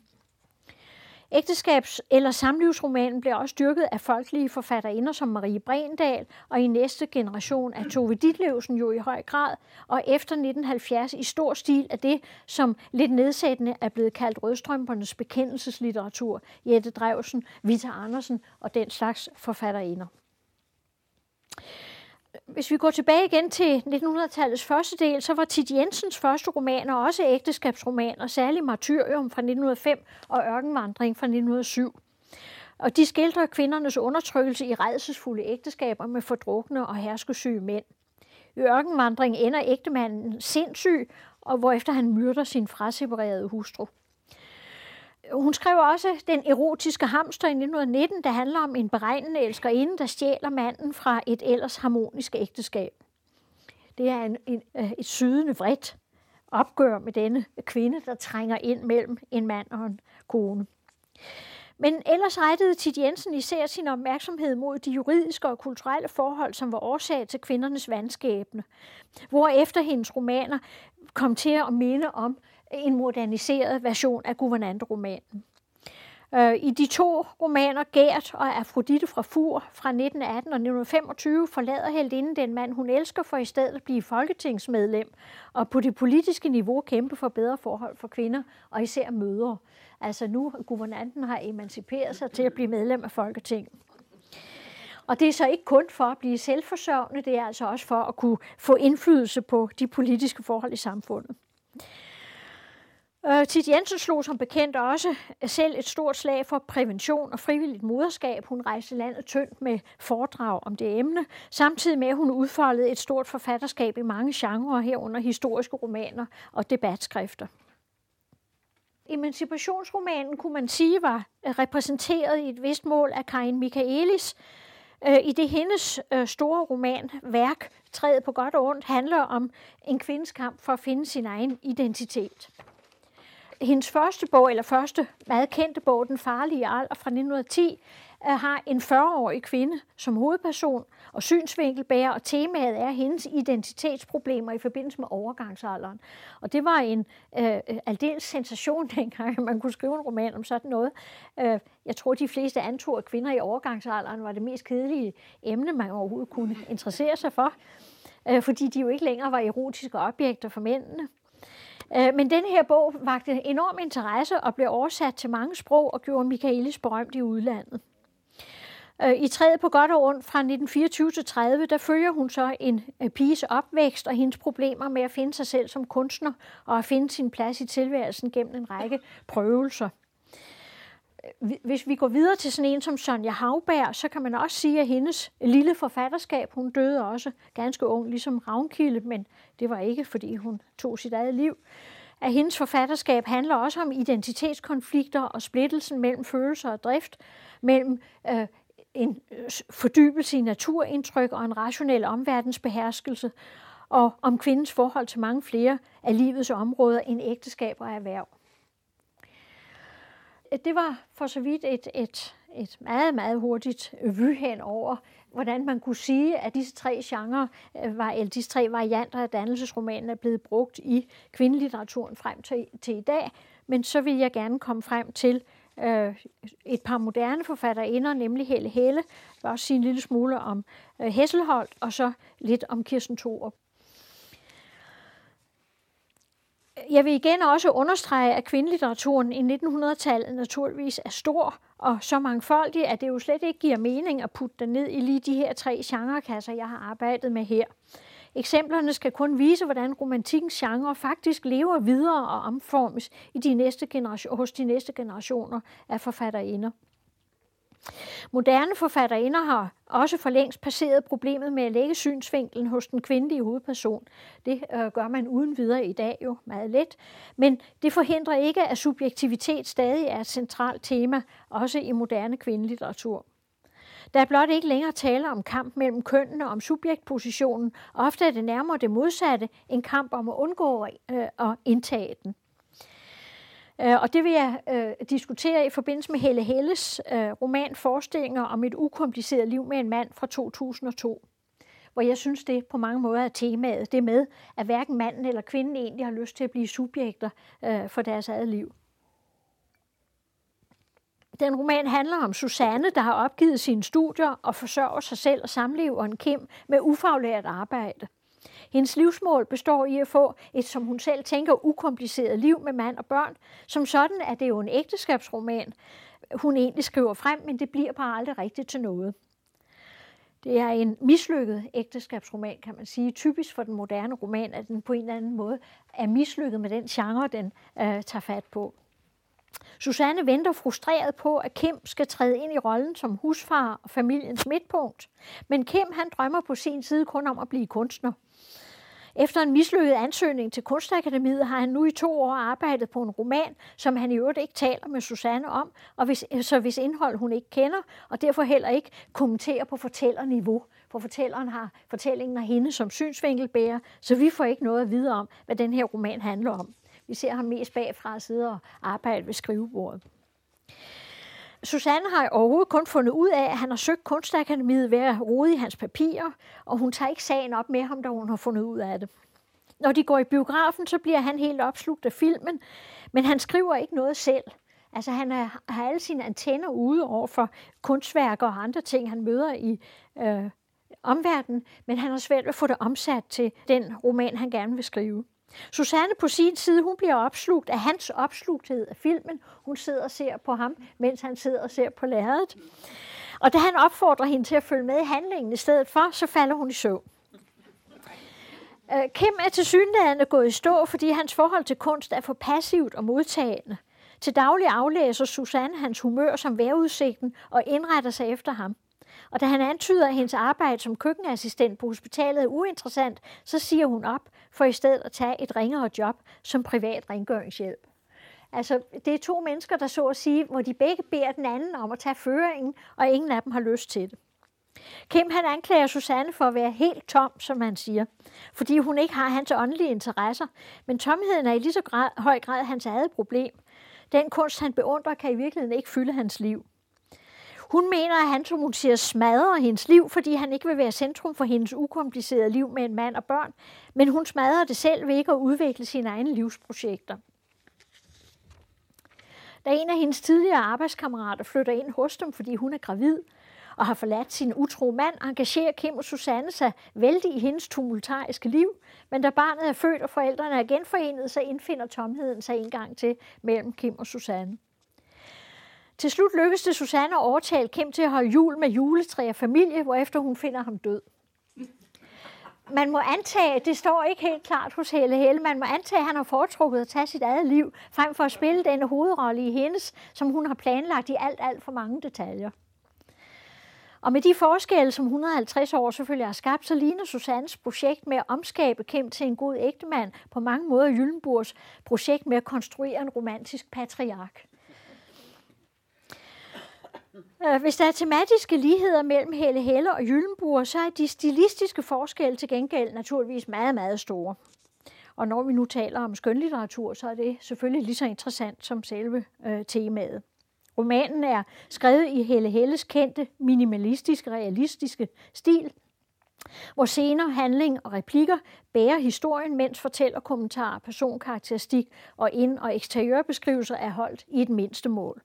Ægteskabs- eller samlivsromanen bliver også dyrket af folkelige forfatterinder som Marie Bregendahl, og i næste generation af Tove Ditlevsen jo i høj grad, og efter nitten halvfjerds i stor stil af det, som lidt nedsættende er blevet kaldt rødstrømpernes bekendelseslitteratur, Jette Drewsen, Vita Andersen og den slags forfatterinder. Hvis vi går tilbage igen til nitten hundrede-tallets første del, så var Thit Jensens første romaner også ægteskabsromaner, særlig Martyrium fra nitten nul fem og Ørkenvandring fra nitten nul syv. Og de skildrer kvindernes undertrykkelse i rædselsfulde ægteskaber med fordrukne og herskesyge mænd. I Ørkenvandring ender ægtemanden sindssyg, og hvorefter han myrder sin fraseparerede hustru. Hun skrev også Den erotiske hamster i nitten nitten, der handler om en beregnende elskerinde, der stjæler manden fra et ellers harmonisk ægteskab. Det er en, en, et sydende vredt opgør med denne kvinde, der trænger ind mellem en mand og en kone. Men ellers rettede Thit Jensen især sin opmærksomhed mod de juridiske og kulturelle forhold, som var årsag til kvindernes vanskæbne, hvorefter hendes romaner kom til at minde om en moderniseret version af guvernanteromanen. I de to romaner, Gert og Afrodite fra Fur fra nitten atten og nitten femogtyve, forlader heltinden den mand, hun elsker, for i stedet at blive folketingsmedlem og på det politiske niveau kæmpe for bedre forhold for kvinder og især mødre. Altså nu, guvernanten har emanciperet sig til at blive medlem af Folketinget. Og det er så ikke kun for at blive selvforsørgende, det er altså også for at kunne få indflydelse på de politiske forhold i samfundet. Thit Jensen slog som bekendt også selv et stort slag for prævention og frivilligt moderskab. Hun rejste landet tyndt med foredrag om det emne, samtidig med at hun udfoldede et stort forfatterskab i mange genrer, herunder historiske romaner og debatskrifter. Emancipationsromanen, kunne man sige, var repræsenteret i et vist mål af Karin Michaëlis, i det hendes store romanværk, Træet på godt og ondt, handler om en kvindes kamp for at finde sin egen identitet. Hendes første bog, eller første meget kendte bog, Den farlige alder fra nitten ti, har en fyrre-årig kvinde som hovedperson og synsvinkelbærer, og temaet er hendes identitetsproblemer i forbindelse med overgangsalderen. Og det var en øh, aldeles sensation dengang, at man kunne skrive en roman om sådan noget. Jeg tror, de fleste antog, at kvinder i overgangsalderen var det mest kedelige emne, man overhovedet kunne interessere sig for, øh, fordi de jo ikke længere var erotiske objekter for mændene. Men denne her bog vakte enorm interesse og blev oversat til mange sprog og gjorde Michaëlis berømt i udlandet. I Træet på godt og ondt fra nitten fireogtyve til tredive, der følger hun så en piges opvækst og hendes problemer med at finde sig selv som kunstner og at finde sin plads i tilværelsen gennem en række prøvelser. Hvis vi går videre til sådan en som Sonja Hauberg, så kan man også sige, at hendes lille forfatterskab, hun døde også ganske ung, ligesom Ravnkilde, men det var ikke, fordi hun tog sit eget liv. At hendes forfatterskab handler også om identitetskonflikter og splittelsen mellem følelser og drift, mellem øh, en fordybelse i naturindtryk og en rationel omverdensbeherskelse, og om kvindens forhold til mange flere af livets områder end ægteskab og erhverv. det var for så vidt et, et, et meget, meget hurtigt vy hen over, hvordan man kunne sige, at disse tre genre, var, eller disse tre varianter af dannelsesromanen er blevet brugt i kvindelitteraturen frem til, til i dag. Men så vil jeg gerne komme frem til øh, et par moderne forfatterinder, nemlig Helle Helle, og også sige en lille smule om øh, Hesselholdt, og så lidt om Kirsten Thorup. Jeg vil igen også understrege, at kvindelitteraturen i nitten hundrede-tallet naturligvis er stor og så mangfoldig, at det jo slet ikke giver mening at putte den ned i lige de her tre genrekasser, jeg har arbejdet med her. Eksemplerne skal kun vise, hvordan romantikkens genre faktisk lever videre og omformes i de næste generation, hos de næste generationer af forfatterinder. Moderne forfatterinder har også for længst passeret problemet med at lægge synsvinklen hos den kvindelige hovedperson. Det øh, gør man uden videre i dag jo meget let, men det forhindrer ikke, at subjektivitet stadig er et centralt tema, også i moderne kvindelitteratur. Der er blot ikke længere tale om kamp mellem kønnene og om subjektpositionen, og ofte er det nærmere det modsatte, en kamp om at undgå øh, at indtage den. Og det vil jeg øh, diskutere i forbindelse med Helle Helles øh, roman Forestillinger om et ukompliceret liv med en mand fra to tusind og to, hvor jeg synes, det på mange måder er temaet, det med, at hverken manden eller kvinden egentlig har lyst til at blive subjekter øh, for deres eget liv. Den roman handler om Susanne, der har opgivet sine studier og forsørger sig selv og samleveren Kim med ufaglært arbejde. Hendes livsmål består i at få et, som hun selv tænker, ukompliceret liv med mand og børn. Som sådan er det jo en ægteskabsroman, hun egentlig skriver frem, men det bliver bare aldrig rigtigt til noget. Det er en mislykket ægteskabsroman, kan man sige. Typisk for den moderne roman, at den på en eller anden måde er mislykket med den genre, den øh, tager fat på. Susanne venter frustreret på, at Kim skal træde ind i rollen som husfar og familiens midtpunkt. Men Kim, han drømmer på sin side kun om at blive kunstner. Efter en mislykket ansøgning til Kunstakademiet har han nu i to år arbejdet på en roman, som han i øvrigt ikke taler med Susanne om, og hvis, så hvis indhold hun ikke kender, og derfor heller ikke kommenterer på fortællerniveau. For fortælleren har fortællingen af hende som synsvinkelbærer, så vi får ikke noget at vide om, hvad den her roman handler om. Vi ser ham mest bagfra sidde og arbejde ved skrivebordet. Susanne har overhovedet kun fundet ud af, at han har søgt Kunstakademiet ved at rode i hans papirer, og hun tager ikke sagen op med ham, da hun har fundet ud af det. Når de går i biografen, så bliver han helt opslugt af filmen, men han skriver ikke noget selv. Altså han har alle sine antenner ude over for kunstværker og andre ting, han møder i øh, omverdenen, men han har svært ved at få det omsat til den roman, han gerne vil skrive. Susanne på sin side, hun bliver opslugt af hans opslugthed af filmen. Hun sidder og ser på ham, mens han sidder og ser på lærredet. Og da han opfordrer hende til at følge med i handlingen i stedet for, så falder hun i søvn. Kim er tilsyneladende gået i stå, fordi hans forhold til kunst er for passivt og modtagende. Til daglig aflæser Susanne hans humør som vejrudsigten og indretter sig efter ham. Og da han antyder, at hendes arbejde som køkkenassistent på hospitalet er uinteressant, så siger hun op for i stedet at tage et ringere job som privat rengøringshjælp. Altså, det er to mennesker, der så at sige, hvor de begge beder den anden om at tage føringen, og ingen af dem har lyst til det. Kim, han anklager Susanne for at være helt tom, som han siger, fordi hun ikke har hans åndelige interesser, men tomheden er i lige så grad, høj grad hans eget problem. Den kunst, han beundrer, kan i virkeligheden ikke fylde hans liv. Hun mener, at han, som hun siger, smadrer hendes liv, fordi han ikke vil være centrum for hendes ukomplicerede liv med en mand og børn, men hun smadrer det selv ved ikke at udvikle sine egne livsprojekter. Da en af hendes tidligere arbejdskammerater flytter ind hos dem, fordi hun er gravid og har forladt sin utro mand, engagerer Kim og Susanne sig vældig i hendes tumultariske liv, men da barnet er født og forældrene er genforenet, så indfinder tomheden sig en gang til mellem Kim og Susanne. Til slut lykkes det Susanne at overtale Kim til at holde jul med juletræ og familie, hvorefter hun finder ham død. Man må antage, det står ikke helt klart hos Helle Helle, man må antage, at han har foretrukket at tage sit eget liv, frem for at spille denne hovedrolle i hendes, som hun har planlagt i alt, alt for mange detaljer. Og med de forskelle, som et hundrede og halvtreds år selvfølgelig har skabt, så ligner Susannes projekt med at omskabe Kim til en god ægtemand på mange måder Gyllembourgs projekt med at konstruere en romantisk patriark. Hvis der er tematiske ligheder mellem Helle Helle og Gyllembourg, så er de stilistiske forskelle til gengæld naturligvis meget, meget store. Og når vi nu taler om skønlitteratur, så er det selvfølgelig lige så interessant som selve øh, temaet. Romanen er skrevet i Helle Helles kendte minimalistisk-realistiske stil, hvor scener, handling og replikker bærer historien, mens fortæller kommentarer, personkarakteristik og ind- og eksteriørbeskrivelser er holdt i et mindste mål.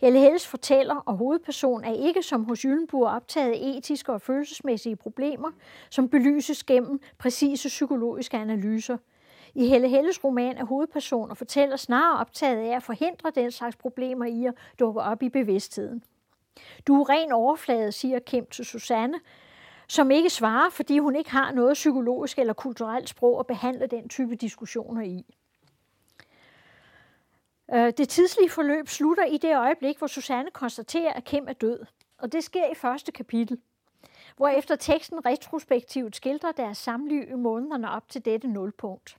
Helle Helles fortæller og hovedperson er ikke som hos Gyllembourg optaget etiske og følelsesmæssige problemer, som belyses gennem præcise psykologiske analyser. I Helle Helles roman er hovedperson og fortæller snarere optaget af at forhindre den slags problemer i at dukke op i bevidstheden. Du er ren overflade, siger Kim til Susanne, som ikke svarer, fordi hun ikke har noget psykologisk eller kulturelt sprog at behandle den type diskussioner i. Det tidslige forløb slutter i det øjeblik, hvor Susanne konstaterer, at Kim er død, og det sker i første kapitel, hvorefter teksten retrospektivt skildrer deres samliv i månederne op til dette nulpunkt.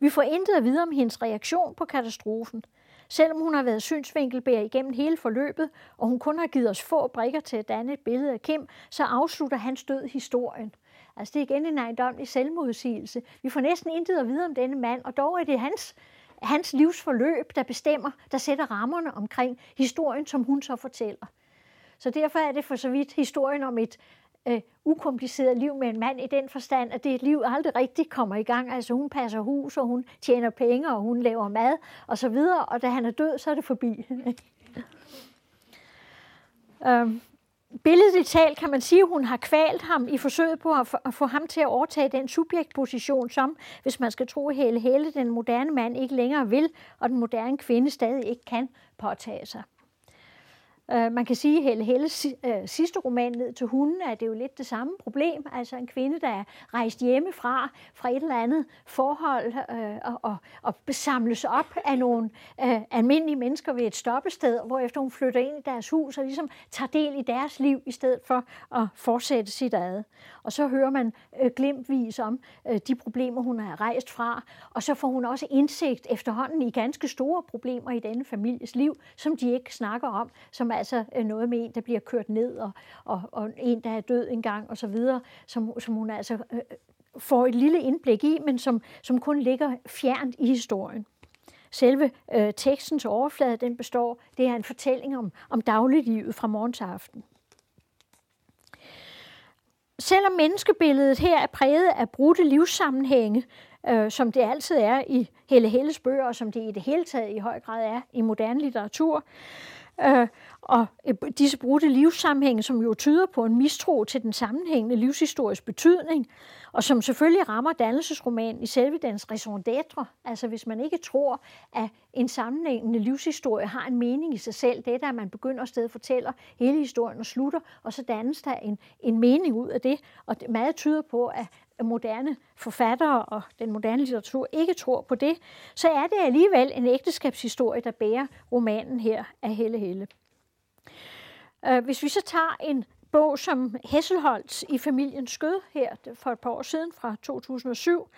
Vi får intet at vide om hendes reaktion på katastrofen, selvom hun har været synsvinkelbærer igennem hele forløbet, og hun kun har givet os få brikker til at danne et billede af Kim, så afslutter hans død historien. Altså det er igen en ejendomlig selvmodsigelse. Vi får næsten intet at vide om denne mand, og dog er det hans, hans livsforløb, der bestemmer, der sætter rammerne omkring historien, som hun så fortæller. Så derfor er det for så vidt historien om et Uh, ukompliceret liv med en mand i den forstand, at det liv aldrig rigtig kommer i gang. Altså hun passer hus, og hun tjener penge, og hun laver mad og så videre, og da han er død, så er det forbi. uh, billedligt talt kan man sige, at hun har kvalt ham i forsøget på at, for, at få ham til at overtage den subjektposition, som, hvis man skal tro Helle Helle, den moderne mand ikke længere vil, og den moderne kvinde stadig ikke kan påtage sig. Man kan sige, at Helle Helles sidste roman Ned til hunden er det jo lidt det samme problem. Altså en kvinde, der er rejst hjemmefra fra et eller andet forhold øh, og, og samles op af nogle øh, almindelige mennesker ved et stoppested, hvorefter hun flytter ind i deres hus og ligesom tager del i deres liv, i stedet for at fortsætte sit eget. Og så hører man øh, glimtvis om øh, de problemer, hun har rejst fra, og så får hun også indsigt efterhånden i ganske store problemer i denne families liv, som de ikke snakker om, som altså noget med en, der bliver kørt ned, og, og, og en, der er død engang, og så videre, som, som hun altså øh, får et lille indblik i, men som, som kun ligger fjernt i historien. Selve øh, tekstens overflade, den består, det er en fortælling om, om dagliglivet fra morgen til aften. Selvom menneskebilledet her er præget af brudte livssammenhænge, øh, som det altid er i Helle Helles bøger, og som det i det hele taget i høj grad er i moderne litteratur, Uh, og disse brudte livssammenhænge, som jo tyder på en mistro til den sammenhængende livshistoriske betydning, og som selvfølgelig rammer dannelsesromanen i selve dens raison d'être. Altså hvis man ikke tror, at en sammenhængende livshistorie har en mening i sig selv, det er der, man begynder at stedet fortæller hele historien og slutter, og så dannes der en, en mening ud af det, og det meget tyder på, at moderne forfattere og den moderne litteratur ikke tror på det, så er det alligevel en ægteskabshistorie, der bærer romanen her af Helle Helle. Hvis vi så tager en bog som Hesselholts I familiens skød her for et par år siden fra to tusind og syv,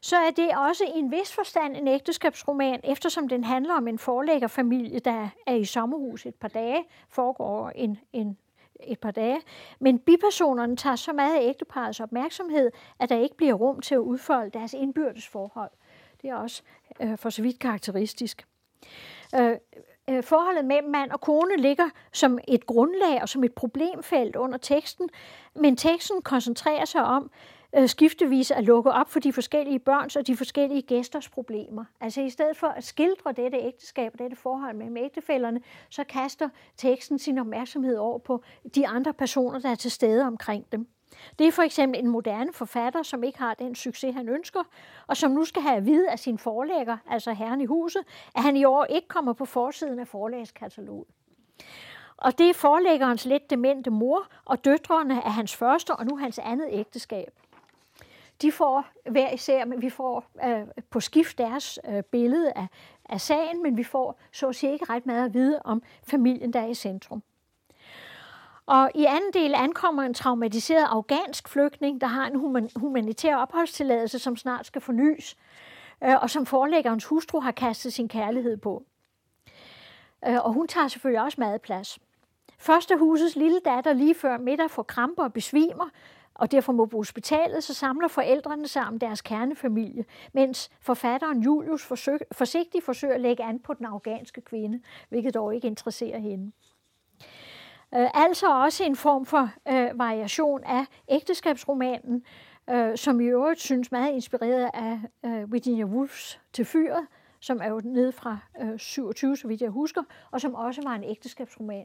så er det også i en vis forstand en ægteskabsroman, eftersom den handler om en forlæggerfamilie, der er i sommerhus et par dage, foregår en, en et par dage, men bipersonerne tager så meget af ægteparrets opmærksomhed, at der ikke bliver rum til at udfolde deres indbyrdes forhold. Det er også øh, for så vidt karakteristisk. Øh, øh, forholdet mellem mand og kone ligger som et grundlag og som et problemfelt under teksten, men teksten koncentrerer sig om øh, skiftevis at lukke op for de forskellige børns og de forskellige gæsters problemer. Altså i stedet for at skildre dette ægteskab og dette forhold mellem ægtefællerne, så kaster teksten sin opmærksomhed over på de andre personer, der er til stede omkring dem. Det er for eksempel en moderne forfatter, som ikke har den succes, han ønsker, og som nu skal have at vide af sin forlægger, altså herren i huset, at han i år ikke kommer på forsiden af forlagskataloget. Og det er forlæggerens lidt demente mor og døtrene af hans første og nu hans andet ægteskab. De får hver især, men vi får øh, på skift deres øh, billede af, af sagen, men vi får så at sige ikke ret meget at vide om familien, der er i centrum. Og i anden del ankommer en traumatiseret afghansk flygtning, der har en humanitær opholdstilladelse, som snart skal fornyes, og som forlæggerens hustru har kastet sin kærlighed på. Og hun tager selvfølgelig også meget plads. Først er husets lille datter lige før middag får kramper og besvimer, og derfor må på hospitalet, så samler forældrene sammen deres kernefamilie, mens forfatteren Julius forsøg, forsigtigt forsøger at lægge an på den afghanske kvinde, hvilket dog ikke interesserer hende. Øh, altså også en form for øh, variation af ægteskabsromanen, øh, som i øvrigt synes meget inspireret af øh, Virginia Woolfs Til fyret, som er jo nede fra øh, syvogtyve, så vidt jeg husker, og som også var en ægteskabsroman.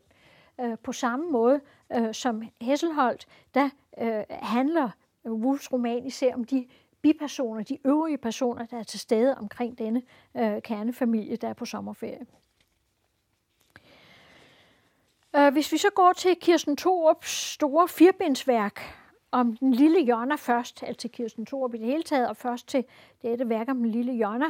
Øh, på samme måde øh, som Hesselholdt, der øh, handler Woolfs roman især om de bipersoner, de øvrige personer, der er til stede omkring denne øh, kernefamilie, der er på sommerferie. Hvis vi så går til Kirsten Thorups store firebindsværk om den lille Jonna først, altså Kirsten Thorup i det hele taget, og først til dette værk om den lille Jonna,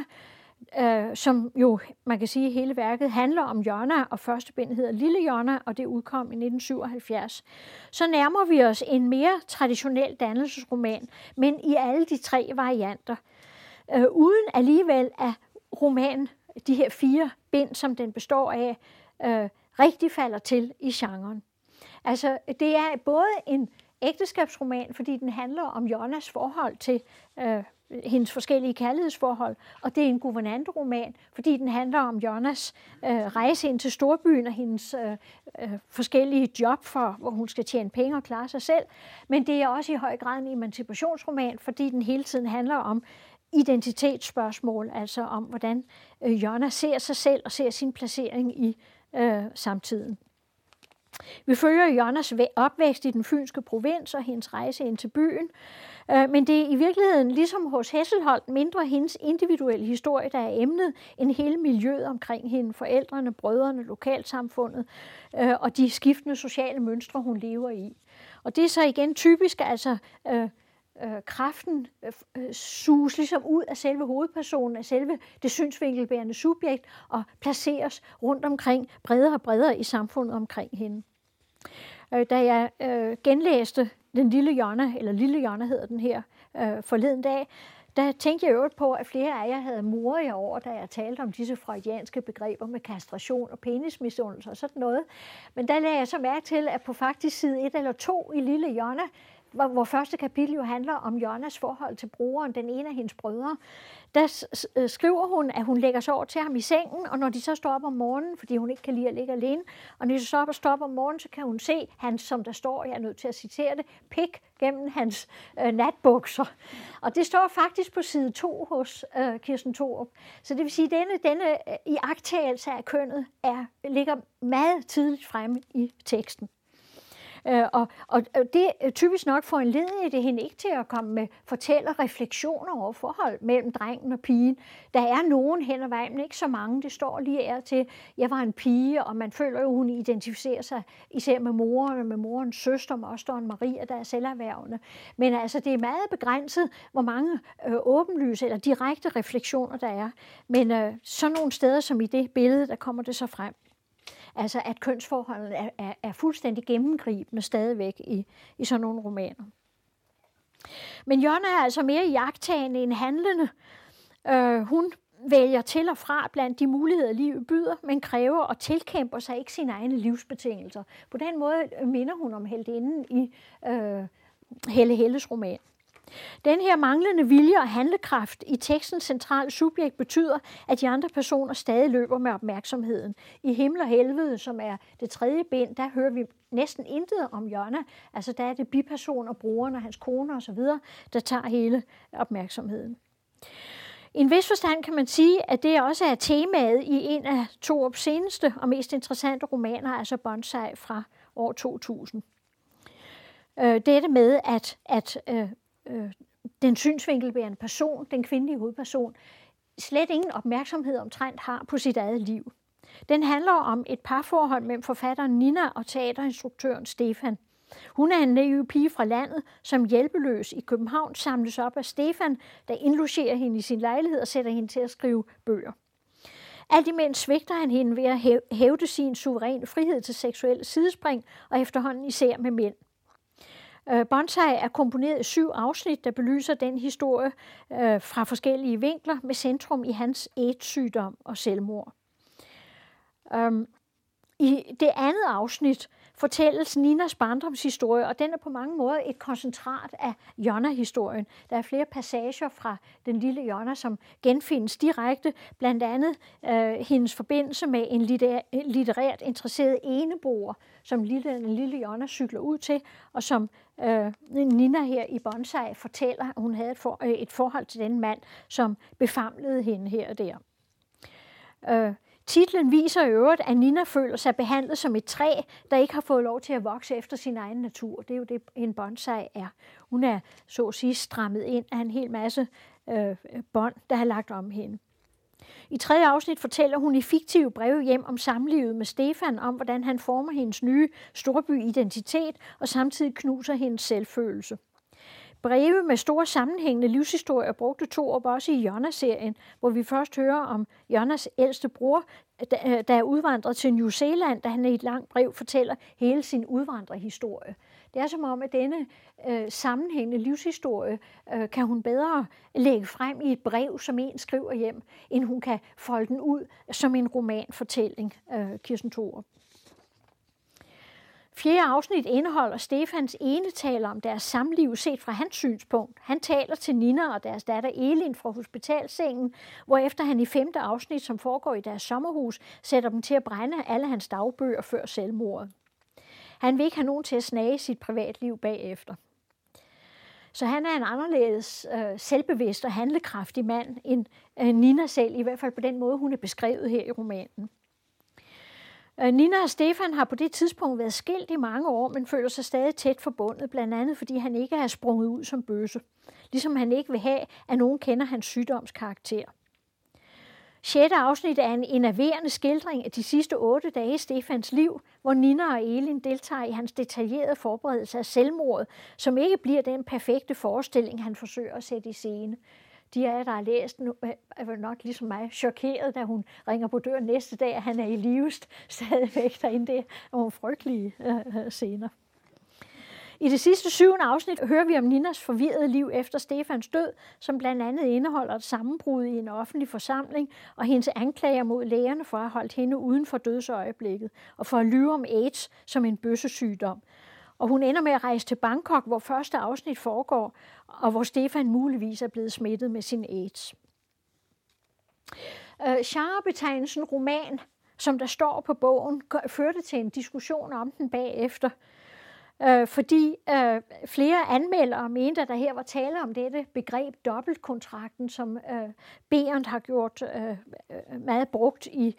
øh, som jo, man kan sige, hele værket handler om Jonna, og første bind hedder Lille Jonna, og det udkom i nitten syvoghalvfjerds. Så nærmer vi os en mere traditionel dannelsesroman, men i alle de tre varianter, øh, uden alligevel at romanen, de her fire bind, som den består af, øh, rigtig falder til i genren. Altså, det er både en ægteskabsroman, fordi den handler om Jonnas forhold til øh, hendes forskellige kærlighedsforhold, og det er en guvernanteroman, fordi den handler om Jonnas øh, rejse ind til storbyen og hendes øh, øh, forskellige job, for, hvor hun skal tjene penge og klare sig selv. Men det er også i høj grad en emancipationsroman, fordi den hele tiden handler om identitetsspørgsmål, altså om, hvordan øh, Jonna ser sig selv og ser sin placering i Øh, samtiden. Vi følger Jonnas opvækst i den fynske provins og hendes rejse ind til byen, øh, men det er i virkeligheden, ligesom hos Hesselholdt, mindre hendes individuelle historie, der er emnet, end hele miljøet omkring hende, forældrene, brødrene, lokalsamfundet øh, og de skiftende sociale mønstre, hun lever i. Og det er så igen typisk, altså øh, Øh, kraften øh, suges ligesom ud af selve hovedpersonen, af selve det synsvinkelbærende subjekt, og placeres rundt omkring, bredere og bredere i samfundet omkring hende. Øh, da jeg øh, genlæste Den Lille Jonna, eller Lille Jonna hedder den her, øh, forleden dag, der tænkte jeg øvrigt på, at flere af jer havde moret jer over, da jeg talte om disse freudianske begreber med kastration og penismisundelse og sådan noget. Men der lagde jeg så mærke til, at på faktisk side et eller to i Lille Jonna, hvor første kapitel jo handler om Jonnas forhold til brugeren, den ene af hendes brødre, der skriver hun, at hun lægger sig over til ham i sengen, og når de så står op om morgenen, fordi hun ikke kan lide at ligge alene, og når de så står op om morgenen, så kan hun se hans, som der står, jeg er nødt til at citere det, pik gennem hans øh, natbukser. Og det står faktisk på side to hos øh, Kirsten Thorup. Så det vil sige, at denne, denne øh, iagttagelse af kønnet er, ligger meget tidligt fremme i teksten. Og, og det typisk nok får en led i det hende ikke til at komme med fortælle refleksioner over forhold mellem drengen og pigen. Der er nogen hen ad vejen, men ikke så mange. Det står lige er til, jeg var en pige, og man føler jo, hun identificerer sig især med moren og med morens søster, men også der en Maria, der er selverhvervende. Men altså, det er meget begrænset, hvor mange øh, åbenlyse eller direkte refleksioner der er. Men øh, sådan nogle steder som i det billede, der kommer det så frem. Altså at kønsforholdene er, er, er fuldstændig gennemgribende stadigvæk i, i sådan nogle romaner. Men Jonna er altså mere iagttagende end handlende. Øh, hun vælger til og fra blandt de muligheder, livet byder, men kræver og tilkæmper sig ikke sine egne livsbetingelser. På den måde minder hun om heltinden i øh, Helle Helles roman. Den her manglende vilje og handlekraft i tekstens centrale subjekt betyder, at de andre personer stadig løber med opmærksomheden. I Himmel og Helvede, som er det tredje bind, der hører vi næsten intet om Jonna. Altså der er det bipersoner, brugeren og hans kone osv., der tager hele opmærksomheden. I en vis forstand kan man sige, at det også er temaet i en af Thorups seneste og mest interessante romaner, altså Bonsai fra år to tusind. Dette med, at, at den synsvinkelbærende person, den kvindelige hovedperson, slet ingen opmærksomhed omtrent har på sit eget liv. Den handler om et parforhold mellem forfatteren Nina og teaterinstruktøren Stefan. Hun er en naiv pige fra landet, som hjælpeløs i København samles op af Stefan, der indlogerer hende i sin lejlighed og sætter hende til at skrive bøger. Alt imens svigter han hende ved at hævde sin suveræne frihed til seksuelle sidespring og efterhånden især med mænd. Bonsai er komponeret i syv afsnit, der belyser den historie øh, fra forskellige vinkler med centrum i hans AIDS-sygdom og selvmord. Øhm, I det andet afsnit fortælles Ninas barndomshistorie, og den er på mange måder et koncentrat af Jonna-historien. Der er flere passager fra den lille Jonna, som genfindes direkte, blandt andet øh, hendes forbindelse med en litteræ- litterært interesseret eneboer, som lille, den lille Jonna cykler ud til, og som øh, Nina her i Bonsai fortæller, at hun havde et, for, øh, et forhold til den mand, som befamlede hende her og der. Øh, Titlen viser i øvrigt, at Nina føler sig behandlet som et træ, der ikke har fået lov til at vokse efter sin egen natur. Det er jo det, en bonsai er. Hun er, så at sige, strammet ind af en hel masse øh, bånd, der har lagt om hende. I tredje afsnit fortæller hun i fiktive breve hjem om samlivet med Stefan, om hvordan han former hendes nye storby-identitet og samtidig knuser hendes selvfølelse. Breve med store sammenhængende livshistorier brugte Thorup også i Jonna-serien, hvor vi først hører om Jonnas ældste bror, der er udvandret til New Zealand, da han i et langt brev fortæller hele sin udvandrerhistorie. Det er som om, at denne øh, sammenhængende livshistorie øh, kan hun bedre lægge frem i et brev, som en skriver hjem, end hun kan folde den ud som en romanfortælling, øh, Kirsten Thorup. Fjerde afsnit indeholder Stefans enetaler om deres samliv set fra hans synspunkt. Han taler til Nina og deres datter Elin fra hospitalsengen, hvorefter han i femte afsnit, som foregår i deres sommerhus, sætter dem til at brænde alle hans dagbøger før selvmordet. Han vil ikke have nogen til at snage sit privatliv bagefter. Så han er en anderledes øh, selvbevidst og handlekraftig mand end øh, Nina selv, i hvert fald på den måde, hun er beskrevet her i romanen. Nina og Stefan har på det tidspunkt været skilt i mange år, men føler sig stadig tæt forbundet, blandt andet fordi han ikke er sprunget ud som bøsse, ligesom han ikke vil have, at nogen kender hans sygdomskarakter. Sjette afsnit er en enerverende skildring af de sidste otte dage i Stefans liv, hvor Nina og Elin deltager i hans detaljerede forberedelse af selvmordet, som ikke bliver den perfekte forestilling, han forsøger at sætte i scene. De af jer, der har læst, er vel nok ligesom mig chokeret, da hun ringer på døren næste dag, at han er i livest stadigvæk derinde. Det er nogle frygtelige øh, scener. I det sidste syvende afsnit hører vi om Ninas forvirrede liv efter Stefans død, som blandt andet indeholder et sammenbrud i en offentlig forsamling, og hendes anklager mod lægerne for at have holdt hende uden for dødsøjeblikket, og for at lyve om AIDS som en bøssesygdom. Og hun ender med at rejse til Bangkok, hvor første afsnit foregår, og hvor Stefan muligvis er blevet smittet med sin AIDS. Genre-betegnelsen roman, som der står på bogen, førte til en diskussion om den bagefter, fordi flere anmeldere mente, at der her var tale om dette begreb dobbeltkontrakten, som Berndt har gjort meget brugt i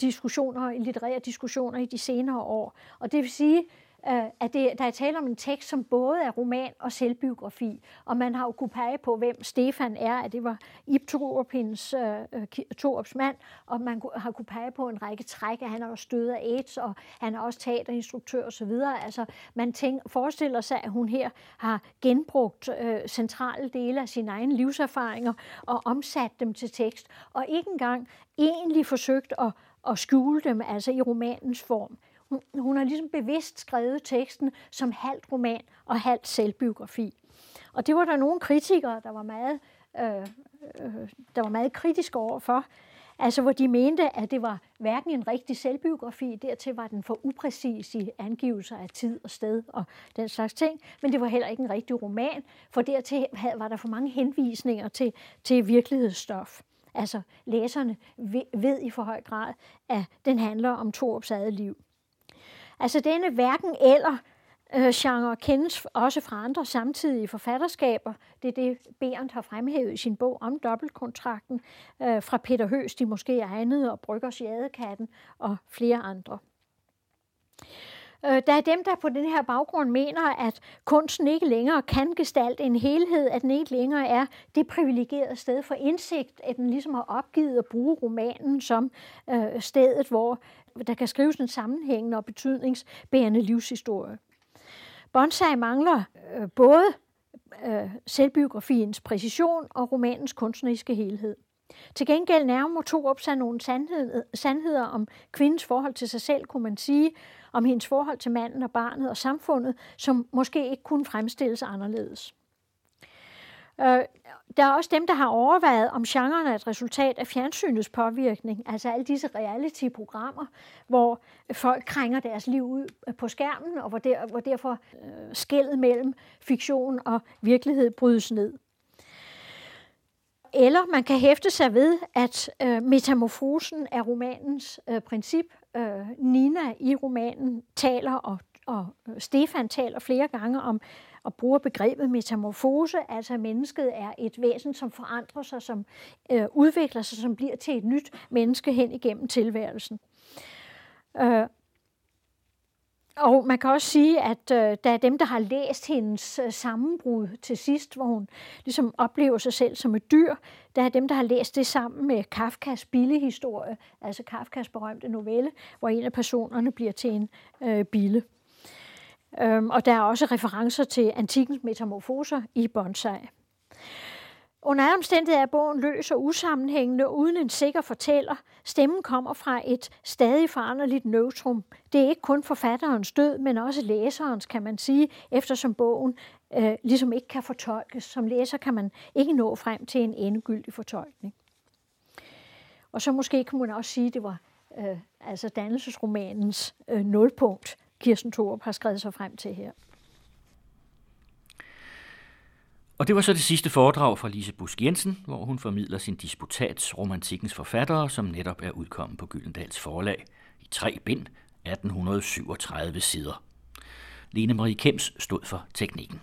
diskussioner, i litterære diskussioner i de senere år. Og det vil sige, at det, der er tale om en tekst, som både er roman og selvbiografi, og man har jo kunne pege på, hvem Stefan er, at det var Ib Thorup, hendes, uh, Thorups mand, og man har kunne pege på en række træk, at han er stødt af AIDS, og han er også teaterinstruktør osv. Altså, man tænker, forestiller sig, at hun her har genbrugt uh, centrale dele af sine egne livserfaringer og omsat dem til tekst, og ikke engang egentlig forsøgt at, at skjule dem, altså i romanens form. Hun har ligesom bevidst skrevet teksten som halvt roman og halvt selvbiografi. Og det var der nogle kritikere, der var meget, øh, øh, der var meget kritiske overfor. Altså hvor de mente, at det var hverken en rigtig selvbiografi, dertil var den for upræcis i angivelser af tid og sted og den slags ting, men det var heller ikke en rigtig roman, for dertil var der for mange henvisninger til, til virkelighedsstof. Altså læserne ved i for høj grad, at den handler om Thorups eget liv. Altså denne hverken eller øh, genre kendes også fra andre samtidige forfatterskaber. Det er det, Berndt har fremhævet i sin bog om dobbeltkontrakten øh, fra Peter Høes, De måske egnede, og Bryggers Jadekatten og flere andre. Der er dem, der på den her baggrund mener, at kunsten ikke længere kan gestalte en helhed, at den ikke længere er det privilegerede sted for indsigt, at den ligesom har opgivet at bruge romanen som øh, stedet, hvor der kan skrives en sammenhængende og betydningsbærende livshistorie. Bonsai mangler øh, både øh, selvbiografiens præcision og romanens kunstneriske helhed. Til gengæld nærmer Thorup sig nogle sandhed, sandheder om kvindens forhold til sig selv, kunne man sige, om hendes forhold til manden og barnet og samfundet, som måske ikke kunne fremstilles anderledes. Øh, der er også dem, der har overvejet, om genren er et resultat af fjernsynets påvirkning, altså alle disse reality-programmer, hvor folk krænger deres liv ud på skærmen, og hvor, der, hvor derfor øh, skellet mellem fiktion og virkelighed brydes ned. Eller man kan hæfte sig ved, at øh, metamorfosen af romanens øh, princip, øh, Nina i romanen taler, og, og Stefan taler flere gange om, og bruger begrebet metamorfose, altså at mennesket er et væsen, som forandrer sig, som øh, udvikler sig, som bliver til et nyt menneske hen igennem tilværelsen. Øh, og man kan også sige, at øh, der er dem, der har læst hendes øh, sammenbrud til sidst, hvor hun ligesom oplever sig selv som et dyr, der er dem, der har læst det sammen med Kafkas billehistorie, altså Kafkas berømte novelle, hvor en af personerne bliver til en øh, bille. Og der er også referencer til antikkens metamorfoser i bonsai. Under alle omstændigheder er bogen løs og usammenhængende, uden en sikker fortæller. Stemmen kommer fra et stadig foranderligt neutrum. Det er ikke kun forfatterens død, men også læserens, kan man sige, eftersom bogen øh, ligesom ikke kan fortolkes. Som læser kan man ikke nå frem til en endegyldig fortolkning. Og så måske kunne man også sige, at det var øh, altså dannelsesromanens øh, nulpunkt, Kirsten Thorup har skrevet sig frem til her. Og det var så det sidste foredrag fra Lise Busk Jensen, hvor hun formidler sin disputats Romantikkens forfattere, som netop er udkommet på Gyldendals Forlag i tre bind, atten syvogtredive sider. Lene Marie Kems stod for teknikken.